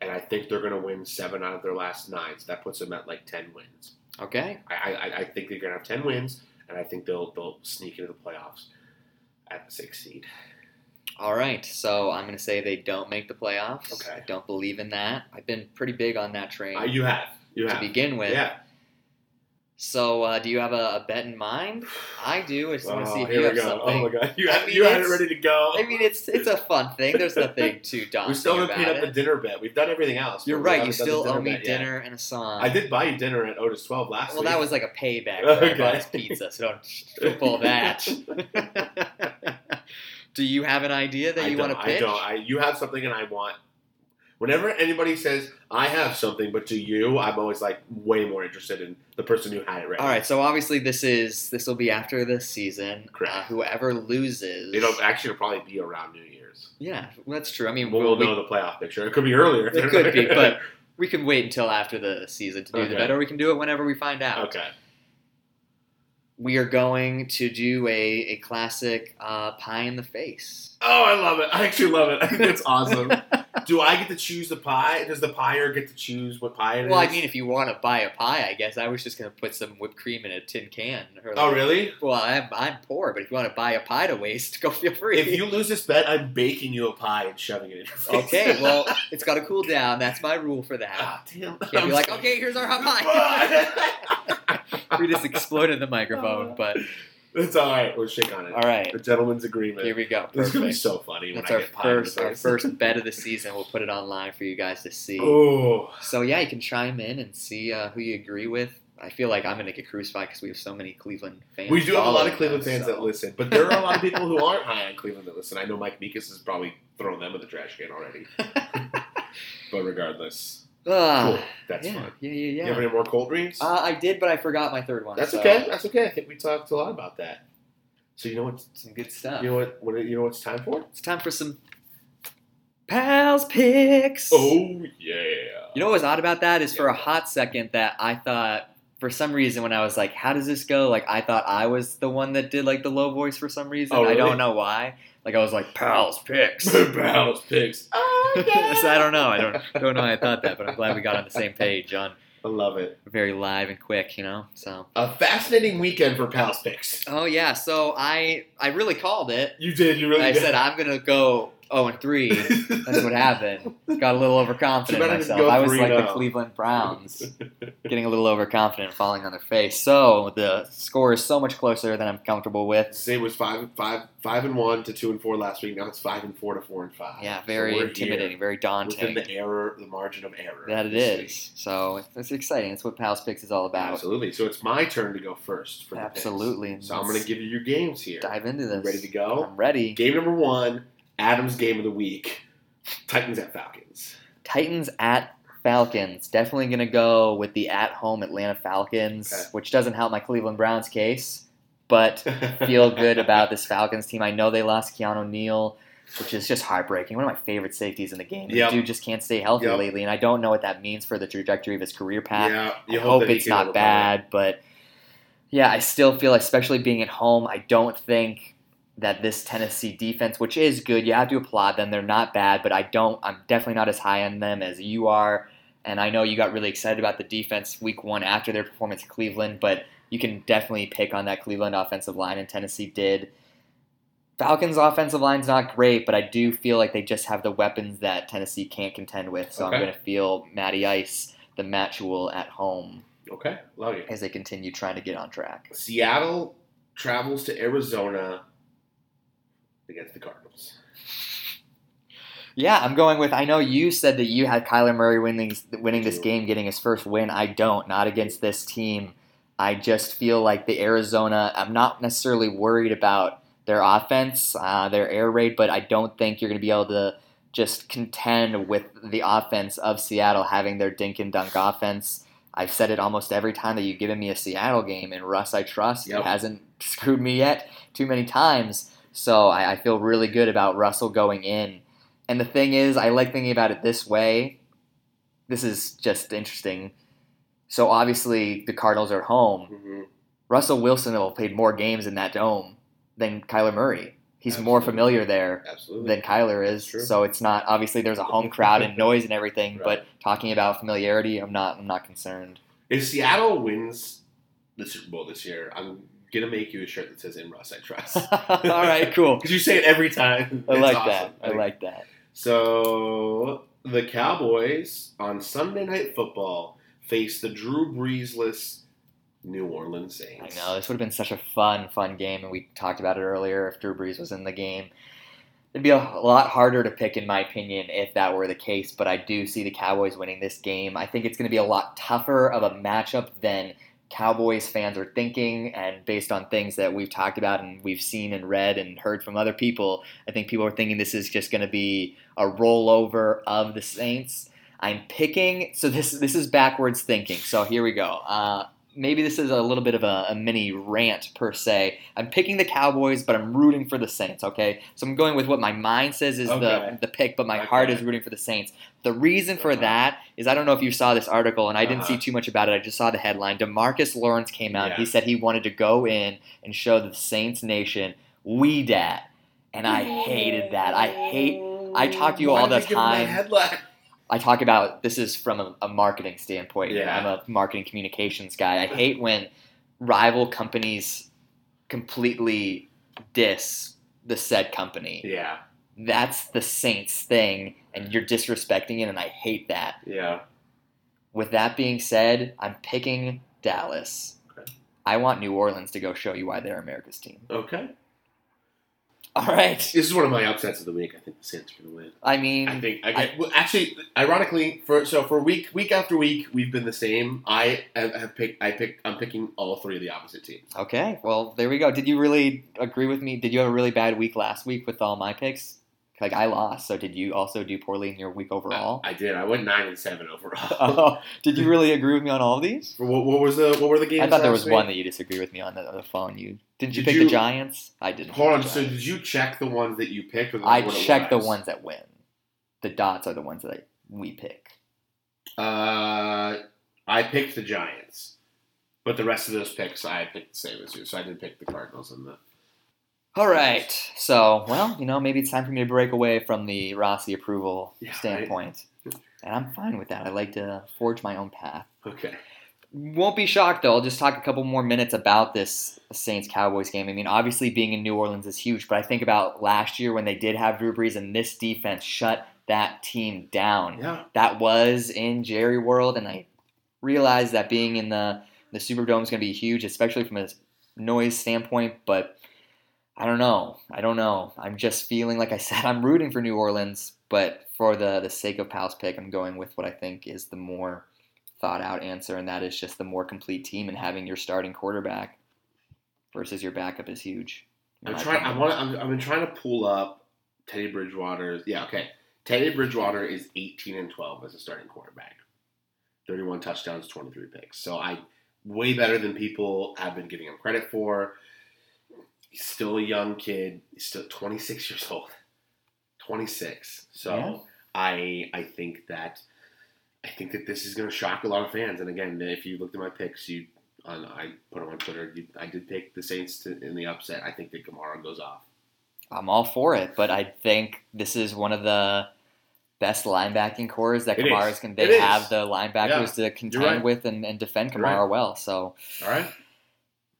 and I think they're going to win seven out of their last nine. So that puts them at like ten wins. Okay. I I, I think they're going to have ten wins, and I think they'll they'll sneak into the playoffs at the sixth seed. All right. So I'm going to say they don't make the playoffs. Okay. I don't believe in that. I've been pretty big on that train. Uh, you have. You have. To begin with. Yeah. So, uh, do you have a, a bet in mind? I do. I just wow, want to see if you have go. something. Oh, my God. You, had, mean, you had it ready to go. I mean, it's it's a fun thing. There's nothing too daunting. We still haven't paid up the dinner bet. We've done everything else. You're right. You still owe me dinner yet. and a song. I did buy you dinner at Otis twelve last well, week. Well, that was like a payback for okay. I bought his pizza, so don't pull that. Do you have an idea that I you want to pitch? I don't. I, you have something and I want. Whenever anybody says, I have something, but to you, I'm always, like, way more interested in the person who had it right. All right, so obviously this is this will be after this season. Correct. Uh, whoever loses. It'll actually it'll probably be around New Year's. Yeah, that's true. I mean, We'll, we'll we, know the playoff picture. It could be earlier. It could be, but we can wait until after the season to do okay. the bet, or we can do it whenever we find out. Okay. We are going to do a, a classic uh, pie in the face. Oh, I love it. I actually love it. I think that's awesome. Do I get to choose the pie? Does the pieer get to choose what pie it is? Well, I mean, if you want to buy a pie, I guess. I was just going to put some whipped cream in a tin can. Like, oh, really? Well, I'm, I'm poor, but if you want to buy a pie to waste, go feel free. If you lose this bet, I'm baking you a pie and shoving it in your face. Okay, well, it's got to cool down. That's my rule for that. Ah, damn. Can't I'm be like, sorry. Okay, here's our hot pie. We just exploded the microphone, but... It's all right. We'll shake on it. All right. The gentleman's agreement. Here we go. Perfect. It's going to be so funny when That's I get pie first, our first bet of the season. We'll put it online for you guys to see. Oh. So, yeah, you can chime in and see uh, who you agree with. I feel like I'm going to get crucified because we have so many Cleveland fans. We do have a lot of Cleveland fans so. that listen, but there are a lot of people who aren't high on Cleveland that listen. I know Mike Meekus has probably thrown them in the trash can already. But regardless... Uh, cool. That's yeah, fun. Yeah, yeah, yeah. You have any more cold dreams? Uh, I did, but I forgot my third one. That's so. okay. That's okay. I think we talked a lot about that. So you know what? Some good stuff. You know what? what you know what it's time for? It's time for some Pals Picks. Oh yeah. You know what was odd about that is yeah. for a hot second that I thought for some reason when I was like, "How does this go?" Like I thought I was the one that did like the low voice for some reason. Oh, really? I don't know why. Like I was like, Pals Picks. Pals Picks. Oh yeah. So I don't know. I don't don't know why I thought that, but I'm glad we got on the same page on I love it. Very live and quick, you know. So a fascinating weekend for Pals Picks. Oh yeah. So I I really called it. You did, you really I did. I said I'm gonna go oh and three. That's what happened. Got a little overconfident in myself. I was like the Cleveland Browns, getting a little overconfident and falling on their face. So the score is so much closer than I'm comfortable with. Say it was five, five, five and one to two and four last week. Now it's five and four to four and five. Yeah, very so intimidating, very daunting. Within the error, the margin of error. That it is. Week. So it's exciting. It's what Pals Picks is all about. Absolutely. So it's my turn to go first. For Absolutely. The so Let's I'm going to give you your games here. Dive into this. Ready to go? I'm ready. Game number one. Adam's game of the week, Titans at Falcons. Titans at Falcons. Definitely going to go with the at-home Atlanta Falcons, okay. which doesn't help my Cleveland Browns case, but feel good about this Falcons team. I know they lost Keanu Neal, which is just heartbreaking. One of my favorite safeties in the game. Yep. The dude just can't stay healthy yep. lately, and I don't know what that means for the trajectory of his career path. Yeah, I hope, hope it's not bad, but yeah, I still feel, especially being at home, I don't think – that this Tennessee defense, which is good, you have to applaud them. They're not bad, but I don't. I'm definitely not as high on them as you are. And I know you got really excited about the defense week one after their performance in Cleveland, but you can definitely pick on that Cleveland offensive line, and Tennessee did. Falcons' offensive line's not great, but I do feel like they just have the weapons that Tennessee can't contend with. So okay. I'm going to feel Matty Ice, the Matchual, at home. Okay, love you. As they continue trying to get on track. Seattle travels to Arizona. Against the Cardinals. Yeah, I'm going with, I know you said that you had Kyler Murray winning, winning this game, getting his first win. I don't, not against this team. I just feel like the Arizona, I'm not necessarily worried about their offense, uh, their air raid, but I don't think you're going to be able to just contend with the offense of Seattle having their dink and dunk offense. I've said it almost every time that you've given me a Seattle game, and Russ I trust. Yep. He hasn't screwed me yet too many times. So I, I feel really good about Russell going in. And the thing is, I like thinking about it this way. This is just interesting. So obviously the Cardinals are at home. Mm-hmm. Russell Wilson will have played more games in that dome than Kyler Murray. He's Absolutely. more familiar there Absolutely. than Kyler is. Sure. So it's not, obviously there's a home crowd and noise and everything, right. but talking about familiarity, I'm not I'm not concerned. If Seattle wins the Super Bowl this year, I'm going to make you a shirt that says "In Russ I Trust." All right, cool. Because you say it every time. I like awesome. that. I, I like that. So the Cowboys on Sunday Night Football face the Drew Breesless New Orleans Saints. I know. This would have been such a fun, fun game, and we talked about it earlier. If Drew Brees was in the game, it'd be a lot harder to pick, in my opinion, if that were the case, but I do see the Cowboys winning this game. I think it's going to be a lot tougher of a matchup than Cowboys fans are thinking, and based on things that we've talked about and we've seen and read and heard from other people, I think people are thinking this is just going to be a rollover of the Saints. I'm picking, so this this is backwards thinking, so here we go. Uh, maybe this is a little bit of a, a mini rant per se. I'm picking the Cowboys, but I'm rooting for the Saints, okay? So I'm going with what my mind says is okay. the, the pick, but my okay. heart is rooting for the Saints. The reason for uh-huh. that is, I don't know if you saw this article, and I didn't uh-huh. see too much about it. I just saw the headline. DeMarcus Lawrence came out. Yeah. He said he wanted to go in and show the Saints Nation, we dat. And I hated that. I hate – I talk to you Why all the time. Headline? I talk about this is from a, a marketing standpoint. Yeah. I'm a marketing communications guy. I hate when rival companies completely diss the said company. Yeah. That's the Saints thing, and you're disrespecting it, and I hate that. Yeah. With that being said, I'm picking Dallas. Okay. I want New Orleans to go show you why they're America's team. Okay. All right. This is one of my upsets of the week. I think the Saints are going to win. I mean, I think I, I, well, actually, ironically, for so for week week after week, we've been the same. I have picked. I pick. I'm picking all three of the opposite teams. Okay. Well, there we go. Did you really agree with me? Did you have a really bad week last week with all my picks? Like, I lost. So did you also do poorly in your week overall? I, I did. I went nine and seven overall. Oh, did you really agree with me on all of these? What, what was the What were the games? I thought there was week? one that you disagreed with me on the, the phone. You. Didn't you did pick you, the Giants? I didn't. Hold on. So did you check the ones that you picked? Or the I checked the ones that win. The dots are the ones that I, we pick. Uh, I picked the Giants, but the rest of those picks I picked the same as you. So I did pick the Cardinals and the. All right. So well, you know, maybe it's time for me to break away from the Rossi approval yeah, standpoint, right? And I'm fine with that. I like to forge my own path. Okay. Won't be shocked, though. I'll just talk a couple more minutes about this Saints-Cowboys game. I mean, obviously being in New Orleans is huge, but I think about last year when they did have Drew Brees and this defense shut that team down. Yeah. That was in Jerry World, and I realized that being in the, the Superdome is going to be huge, especially from a noise standpoint, but I don't know. I don't know. I'm just feeling, like I said, I'm rooting for New Orleans, but for the, the sake of Pal's pick, I'm going with what I think is the more thought out answer, and that is just the more complete team, and having your starting quarterback versus your backup is huge. I'm trying. I want. I'm. I've been trying to pull up Teddy Bridgewater's. Yeah. Okay. Teddy Bridgewater is eighteen and twelve as a starting quarterback. thirty-one touchdowns, twenty-three picks. So I way better than people have been giving him credit for. He's still a young kid. He's still twenty-six years old. twenty-six. So yeah. I. I think that. I think that this is going to shock a lot of fans. And again, if you looked at my picks, you on I put them on Twitter. You, I did pick the Saints to, in the upset. I think that Kamara goes off. I'm all for it, but I think this is one of the best linebacking cores that Kamara's can. They have the linebackers yeah. to contend right. with and, and defend Kamara right. well. So all right.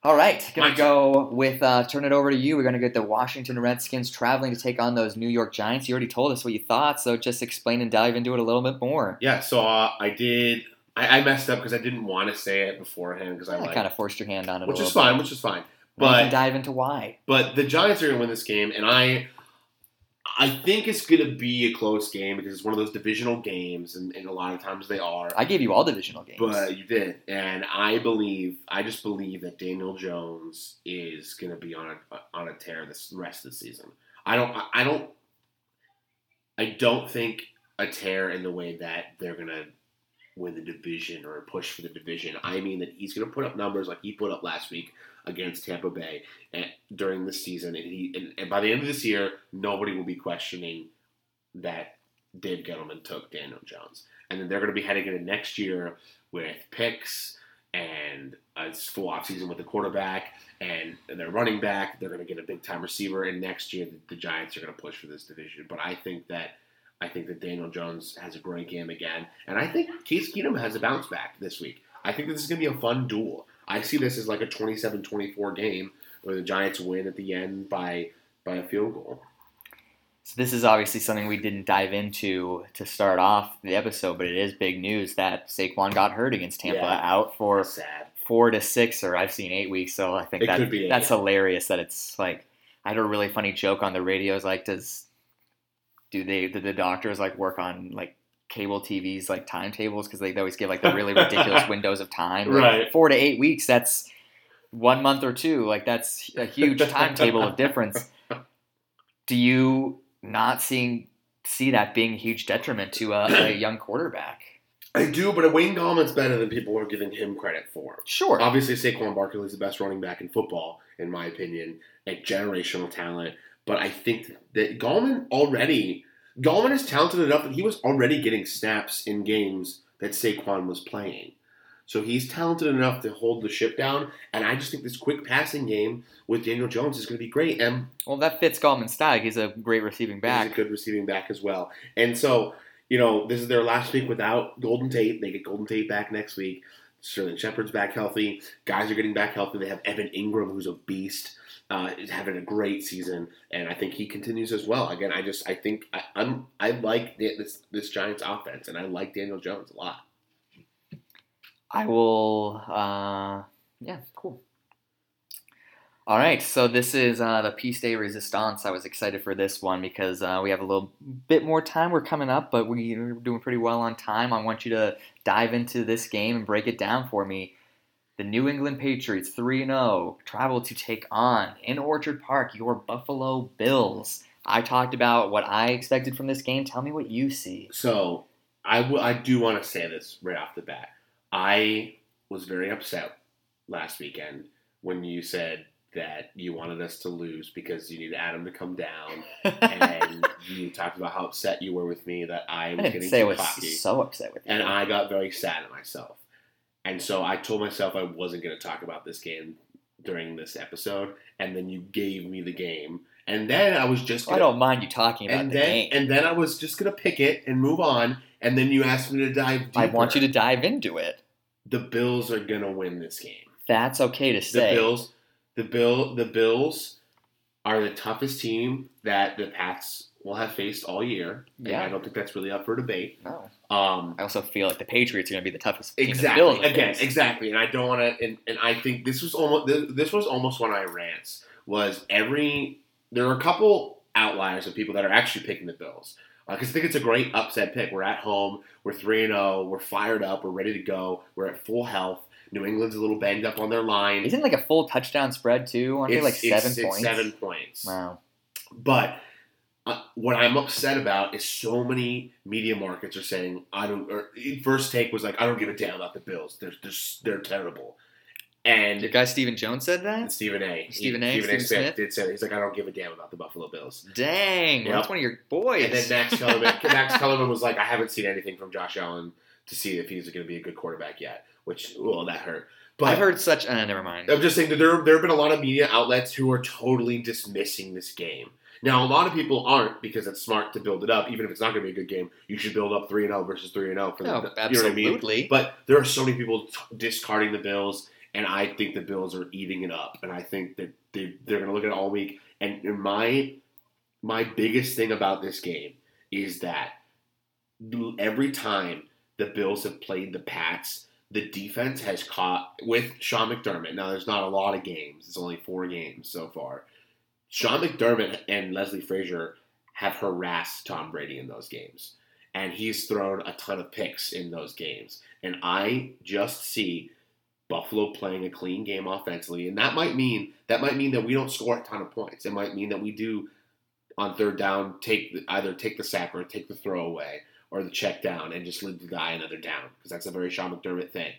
All right, going to go with uh, turn it over to you. We're going to get the Washington Redskins traveling to take on those New York Giants. You already told us what you thought, so just explain and dive into it a little bit more. Yeah, so uh, I did I, I messed up because I didn't want to say it beforehand because I, I like kind of forced your hand on it, which a little is fine, bit. which is fine. But we can dive into why. But the Giants are going to win this game, and I I think it's going to be a close game because it's one of those divisional games, and, and a lot of times they are. I gave you all divisional games. But you did. And I believe, I just believe that Daniel Jones is going to be on a, on a tear this rest of the season. I don't, I don't, I don't think a tear in the way that they're going to win the division or push for the division. I mean that he's going to put up numbers like he put up last week against Tampa Bay and, during the season. And, he, and, and by the end of this year, nobody will be questioning that Dave Gettleman took Daniel Jones. And then they're going to be heading into next year with picks and a full offseason with the quarterback and their running back. They're going to get a big-time receiver. And next year, the, the Giants are going to push for this division. But I think that I think that Daniel Jones has a great game again. And I think Case Keenum has a bounce back this week. I think this is going to be a fun duel. I see this as like a twenty-seven twenty-four game where the Giants win at the end by by a field goal. So this is obviously something we didn't dive into to start off the episode, but it is big news that Saquon got hurt against Tampa, yeah, out for sad. four to six, or I've seen eight weeks. So I think that, could be eight, that's yeah. hilarious that it's like, I had a really funny joke on the radio. It's like, does... Do they do the doctors like work on like cable T V's like timetables, because they, they always give like the really ridiculous windows of time, like, right? Four to eight weeks. That's one month or two. Like that's a huge timetable of difference. Do you not seeing see that being a huge detriment to a, a young quarterback? I do, but Wayne Gallman's better than people are giving him credit for. Sure. Obviously, Saquon Barkley is the best running back in football, in my opinion, like generational talent. But I think that Gallman already, Gallman is talented enough that he was already getting snaps in games that Saquon was playing. So he's talented enough to hold the ship down. And I just think this quick passing game with Daniel Jones is going to be great. And well, that fits Gallman's style. He's a great receiving back. He's a good receiving back as well. And so, you know, this is their last week without Golden Tate. They get Golden Tate back next week. Sterling Shepard's back healthy. Guys are getting back healthy. They have Evan Ingram, who's a beast. Uh, is having a great season, and I think he continues as well. Again, I just I think I, I'm I like this this Giants offense, and I like Daniel Jones a lot. I will, uh, yeah, cool. All right, so this is uh, the Peace Day Resistance. I was excited for this one because uh, we have a little bit more time. We're coming up, but we're doing pretty well on time. I want you to dive into this game and break it down for me. The New England Patriots, three and oh, travel to take on, in Orchard Park, your Buffalo Bills. I talked about what I expected from this game. Tell me what you see. So, I, w- I do want to say this right off the bat. I was very upset last weekend when you said that you wanted us to lose because you needed Adam to come down, and you talked about how upset you were with me that I was I didn't getting say too I was cocky, so upset with you. And I got very sad at myself. And so I told myself I wasn't going to talk about this game during this episode, and then you gave me the game, and then I was just going to... Well, I don't mind you talking about and the then, game. And then I was just going to pick it and move on, and then you asked me to dive deeper. I want you to dive into it. The Bills are going to win this game. That's okay to say. The Bills, the Bill, the Bills are the toughest team that the Pats will have faced all year. Yeah. And I don't think that's really up for debate. No. Um, I also feel like the Patriots are going to be the toughest team exactly, to build. Again, exactly. And I don't want to, and, and I think this was almost, this was almost one of my rants, was every, there are a couple outliers of people that are actually picking the Bills. Because uh, I think it's a great upset pick. We're at home. We're three and oh. We're fired up. We're ready to go. We're at full health. New England's a little banged up on their line. Isn't it like a full touchdown spread too? Aren't they like seven it's, points? It's seven points. Wow. But... Uh, what I'm upset about is so many media markets are saying, I don't, or First Take was like, I don't give a damn about the Bills. They're, they're, they're terrible. And the guy Stephen Jones said that? Stephen A. Stephen A. He, Stephen A. Stephen Smith? Did say that. He's like, I don't give a damn about the Buffalo Bills. Dang. Yep. Well, that's one of your boys. And then Max Kellerman, Max Kellerman was like, I haven't seen anything from Josh Allen to see if he's going to be a good quarterback yet, which, well, that hurt. But I've heard such, uh, never mind. I'm just saying that there, there have been a lot of media outlets who are totally dismissing this game. Now, a lot of people aren't because it's smart to build it up. Even if it's not going to be a good game, you should build up three and oh versus three and oh. For no, the, absolutely. You know what I mean? But there are so many people t- discarding the Bills, and I think the Bills are eating it up. And I think that they, they're going to look at it all week. And my my biggest thing about this game is that every time the Bills have played the Pats, the defense has caught with Sean McDermott. Now, there's not a lot of games. It's only four games so far. Sean McDermott and Leslie Frazier have harassed Tom Brady in those games. And he's thrown a ton of picks in those games. And I just see Buffalo playing a clean game offensively. And that might mean that might mean that we don't score a ton of points. It might mean that we do, on third down, take either take the sack or take the throw away or the check down and just leave the guy another down, because that's a very Sean McDermott thing.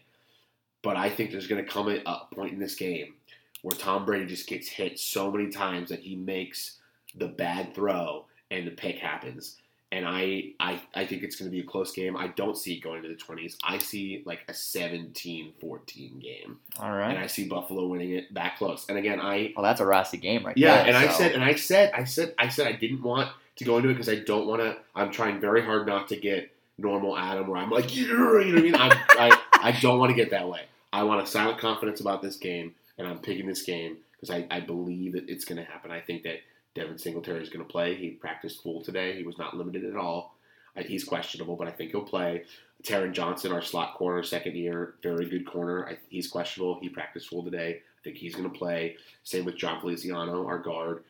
But I think there's going to come a point in this game where Tom Brady just gets hit so many times that he makes the bad throw and the pick happens. And I, I, I think it's going to be a close game. I don't see it going to the twenties. I see like a seventeen fourteen game. All right. And I see Buffalo winning it that close. And again, I well, that's a Rossi game, right? Yeah. There, and so. I said, and I said, I said, I said, I didn't want to go into it because I don't want to. I'm trying very hard not to get normal Adam, where I'm like, yeah, you know what I mean? I, I, I don't want to get that way. I want a silent confidence about this game, and I'm picking this game because I, I believe that it's going to happen. I think that Devin Singletary is going to play. He practiced full today. He was not limited at all. He's questionable, but I think he'll play. Taron Johnson, our slot corner, second year, very good corner. I, he's questionable. He practiced full today. I think he's going to play. Same with John Feliciano, our guard,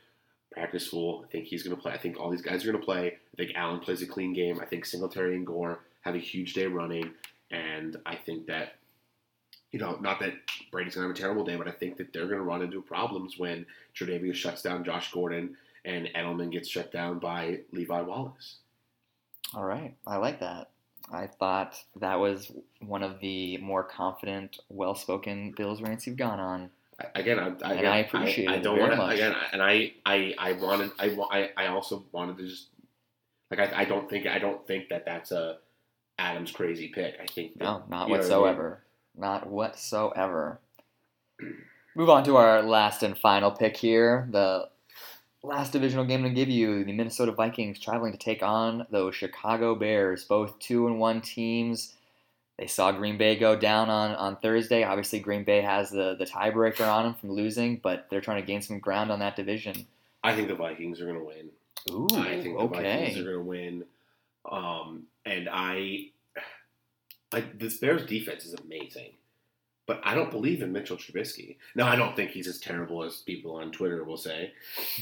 practiced full. I think he's going to play. I think all these guys are going to play. I think Allen plays a clean game. I think Singletary and Gore have a huge day running, and I think that, you know, not that Brady's going to have a terrible day, but I think that they're going to run into problems when Tre'Davious shuts down Josh Gordon and Edelman gets shut down by Levi Wallace. All right. I like that. I thought that was one of the more confident, well-spoken Bills rants you've gone on. Again, I, I, and again, I appreciate I, I it don't very wanna, much. Again, and I, I, I wanted, I, I also wanted to just, like, I, I don't think, I don't think that that's a Adams crazy pick. I think that, no, not whatsoever. Know, Not whatsoever. Move on to our last and final pick here. The last divisional game I'm going to give you, the Minnesota Vikings traveling to take on those Chicago Bears, both two and one teams. They saw Green Bay go down on, on Thursday. Obviously, Green Bay has the, the tiebreaker on them from losing, but they're trying to gain some ground on that division. I think the Vikings are going to win. Ooh, I think the okay. Vikings are going to win. Um, and I... Like, this Bears defense is amazing, but I don't believe in Mitchell Trubisky. Now, I don't think he's as terrible as people on Twitter will say,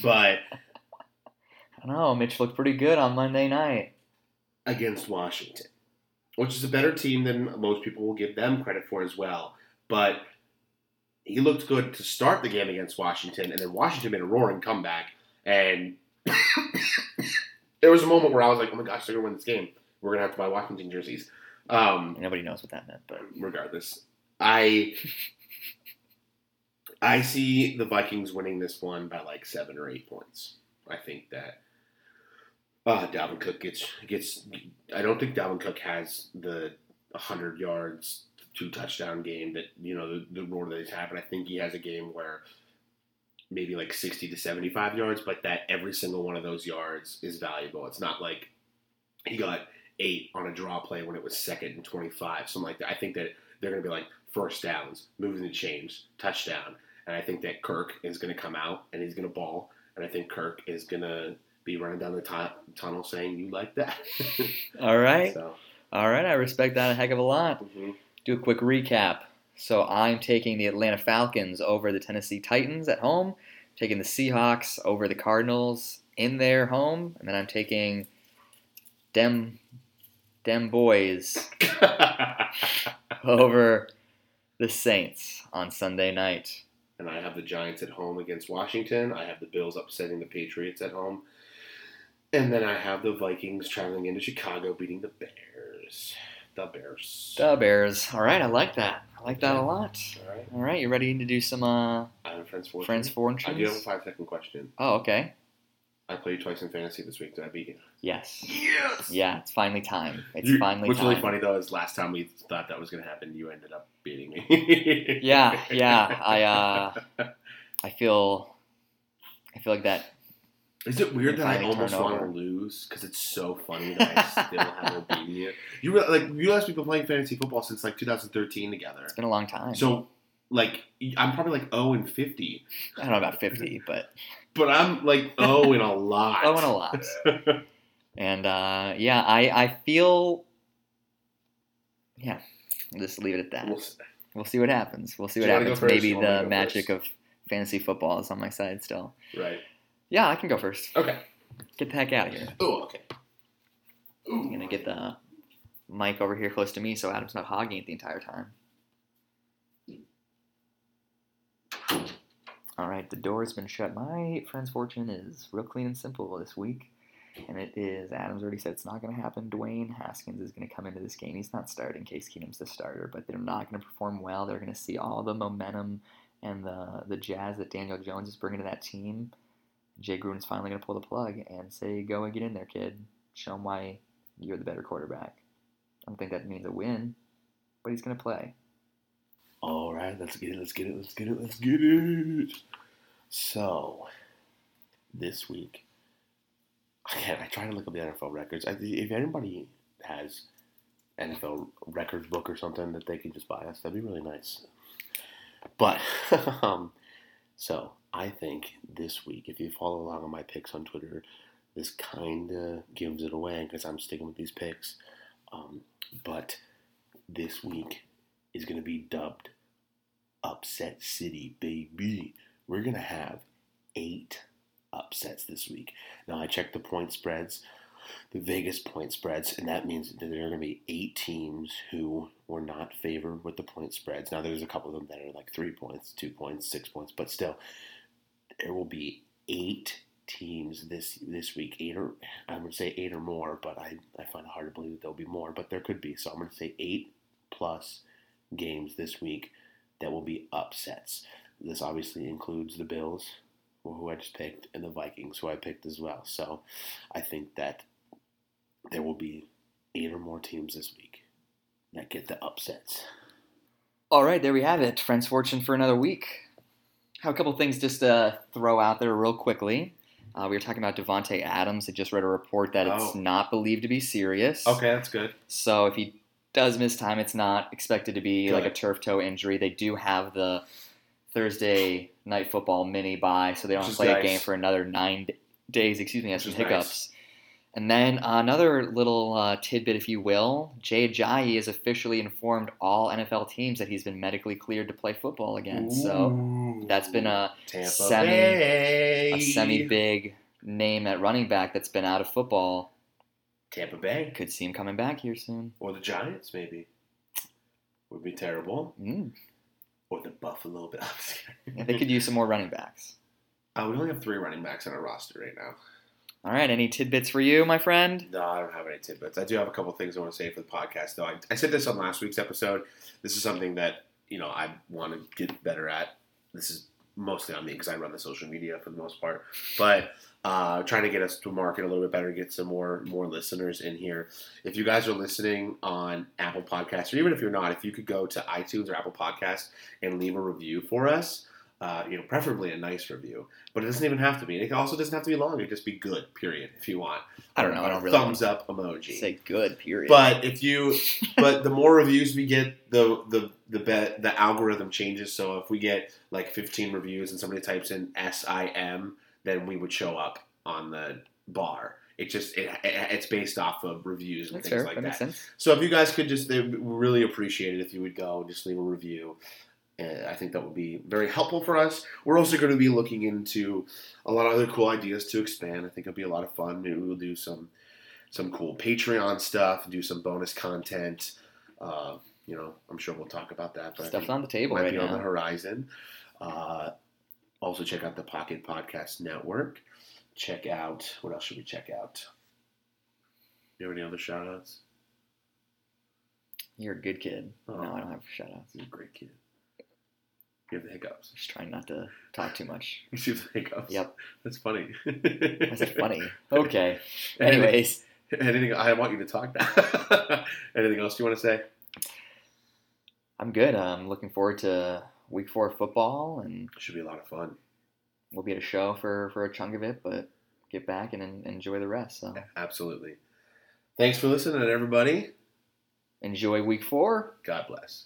but I don't know. Mitch looked pretty good on Monday night against Washington, which is a better team than most people will give them credit for as well. But he looked good to start the game against Washington, and then Washington made a roaring comeback. And there was a moment where I was like, oh my gosh, they're going to win this game. We're going to have to buy Washington jerseys. Um, Nobody knows what that meant, but regardless, I I see the Vikings winning this one by like seven or eight points. I think that uh, Dalvin Cook gets gets. I don't think Dalvin Cook has the hundred yards, two touchdown game that you know the, the roar that he's had. But I think he has a game where maybe like sixty to seventy five yards, but that every single one of those yards is valuable. It's not like he got eight on a draw play when it was second and twenty-five, something like that. I think that they're going to be like first downs, moving the chains, touchdown. And I think that Kirk is going to come out and he's going to ball. And I think Kirk is going to be running down the t- tunnel saying, you like that? All right. So. All right. I respect that a heck of a lot. Mm-hmm. Do a quick recap. So I'm taking the Atlanta Falcons over the Tennessee Titans at home, taking the Seahawks over the Cardinals in their home. And then I'm taking Dem... Dem boys over the Saints on Sunday night. And I have the Giants at home against Washington. I have the Bills upsetting the Patriots at home. And then I have the Vikings traveling into Chicago beating the Bears. The Bears. The Bears. All right, I like that. I like that a lot. All right. All right, you ready to do some uh, I have friends fortunes? Friends fortunes? I do have a five-second question. Oh, okay. I played you twice in fantasy this week. Did I beat you? Yes. Yes! Yeah, it's finally time. It's You're, finally what's time. What's really funny, though, is last time we thought that was going to happen, you ended up beating me. yeah, yeah. I uh, I feel I feel like that. Is it weird that I almost want to lose? Because it's so funny that I still haven't beaten you. You realize, like, you guys have been playing fantasy football since, like, two thousand thirteen together. It's been a long time. So, like, I'm probably, like, oh and fifty. I don't know about fifty, but... But I'm like, oh, and a lot. oh, and a lot. And, uh, yeah, I, I feel, yeah, I'll just leave it at that. We'll see, we'll see what happens. We'll see what happens. Maybe the magic first. of fantasy football is on my side still. Right. Yeah, I can go first. Okay. Get the heck out of here. Oh, okay. Ooh. I'm going to get the mic over here close to me so Adam's not hogging it the entire time. All right, the door's been shut. My friend's fortune is real clean and simple this week, and it is, Adam's already said it's not going to happen. Dwayne Haskins is going to come into this game. He's not starting. Case Keenum's the starter, but they're not going to perform well. They're going to see all the momentum and the, the jazz that Daniel Jones is bringing to that team. Jay Gruden's finally going to pull the plug and say, go and get in there, kid. Show him why you're the better quarterback. I don't think that means a win, but he's going to play. All right, let's get it, let's get it, let's get it, let's get it. So, this week, again, I try to look up the N F L records. I, if anybody has N F L records book or something that they can just buy us, that'd be really nice. But, um, so, I think this week, if you follow along on my picks on Twitter, this kind of gives it away because I'm sticking with these picks. Um, but this week is going to be dubbed Upset City, baby. We're going to have eight upsets this week. Now, I checked the point spreads, the Vegas point spreads, and that means that there are going to be eight teams who were not favored with the point spreads. Now, there's a couple of them that are like three points, two points, six points, but still, there will be eight teams this this week, eight or I would say eight or more, but I, I find it hard to believe that there'll be more, but there could be. So I'm going to say eight plus games this week that will be upsets. This obviously includes the Bills, who I just picked, and the Vikings, who I picked as well. So I think that there will be eight or more teams this week that get the upsets. All right, there we have it. Friends Fortune for another week. I have a couple things just to throw out there real quickly. Uh, we were talking about Devontae Adams. I just read a report that oh. it's not believed to be serious. Okay, that's good. So if he does miss time, it's not expected to be Good. like a turf toe injury. They do have the Thursday night football mini bye, so they don't play nice. a game for another nine d- days. Excuse me, I have some hiccups. Nice. And then uh, another little uh, tidbit, if you will. Jay Ajayi has officially informed all N F L teams that he's been medically cleared to play football again. Ooh. So that's been a semi, a semi big name at running back that's been out of football. Tampa Bay. Could see him coming back here soon. Or the Giants, maybe. Would be terrible. Mm. Or the Buffalo Bills. Yeah, they could use some more running backs. Uh, we only have three running backs on our roster right now. All right, any tidbits for you, my friend? No, I don't have any tidbits. I do have a couple things I want to say for the podcast, though. I, I said this on last week's episode. This is something that, you know, I want to get better at. This is mostly on me because I run the social media for the most part. But uh, trying to get us to market a little bit better, get some more more listeners in here. If you guys are listening on Apple Podcasts, or even if you're not, if you could go to iTunes or Apple Podcasts and leave a review for us, uh, you know, preferably a nice review. But it doesn't even have to be. And it also doesn't have to be long. It could just be good, period, if you want. I don't know. I don't really thumbs up emoji. Say good, period. But if you, but the more reviews we get, the the the bet the algorithm changes. So if we get like fifteen reviews and somebody types in S I M, then we would show up on the bar. It just it, it it's based off of reviews and That's things fair. like that. that. Makes sense. So if you guys could just, they really appreciate it if you would go and just leave a review. And I think that would be very helpful for us. We're also going to be looking into a lot of other cool ideas to expand. I think it'll be a lot of fun. Maybe we'll do some some cool Patreon stuff, do some bonus content. Uh, you know, I'm sure we'll talk about that. But Stuff's on the table right now. Might be on the horizon. Uh, also, check out the Pocket Podcast Network. Check out, what else should we check out? Do you have any other shout-outs? You're a good kid. Oh. No, I don't have shout-outs. You're a great kid. You have the hiccups. Just trying not to talk too much. You see the hiccups? Yep. That's funny. That's funny. Okay. Anyways. Anything, anything? I want you to talk now. Anything else you want to say? I'm good. I'm looking forward to week four of football. And it should be a lot of fun. We'll be at a show for, for a chunk of it, but get back and, and enjoy the rest. So absolutely. Thanks for listening, everybody. Enjoy week four. God bless.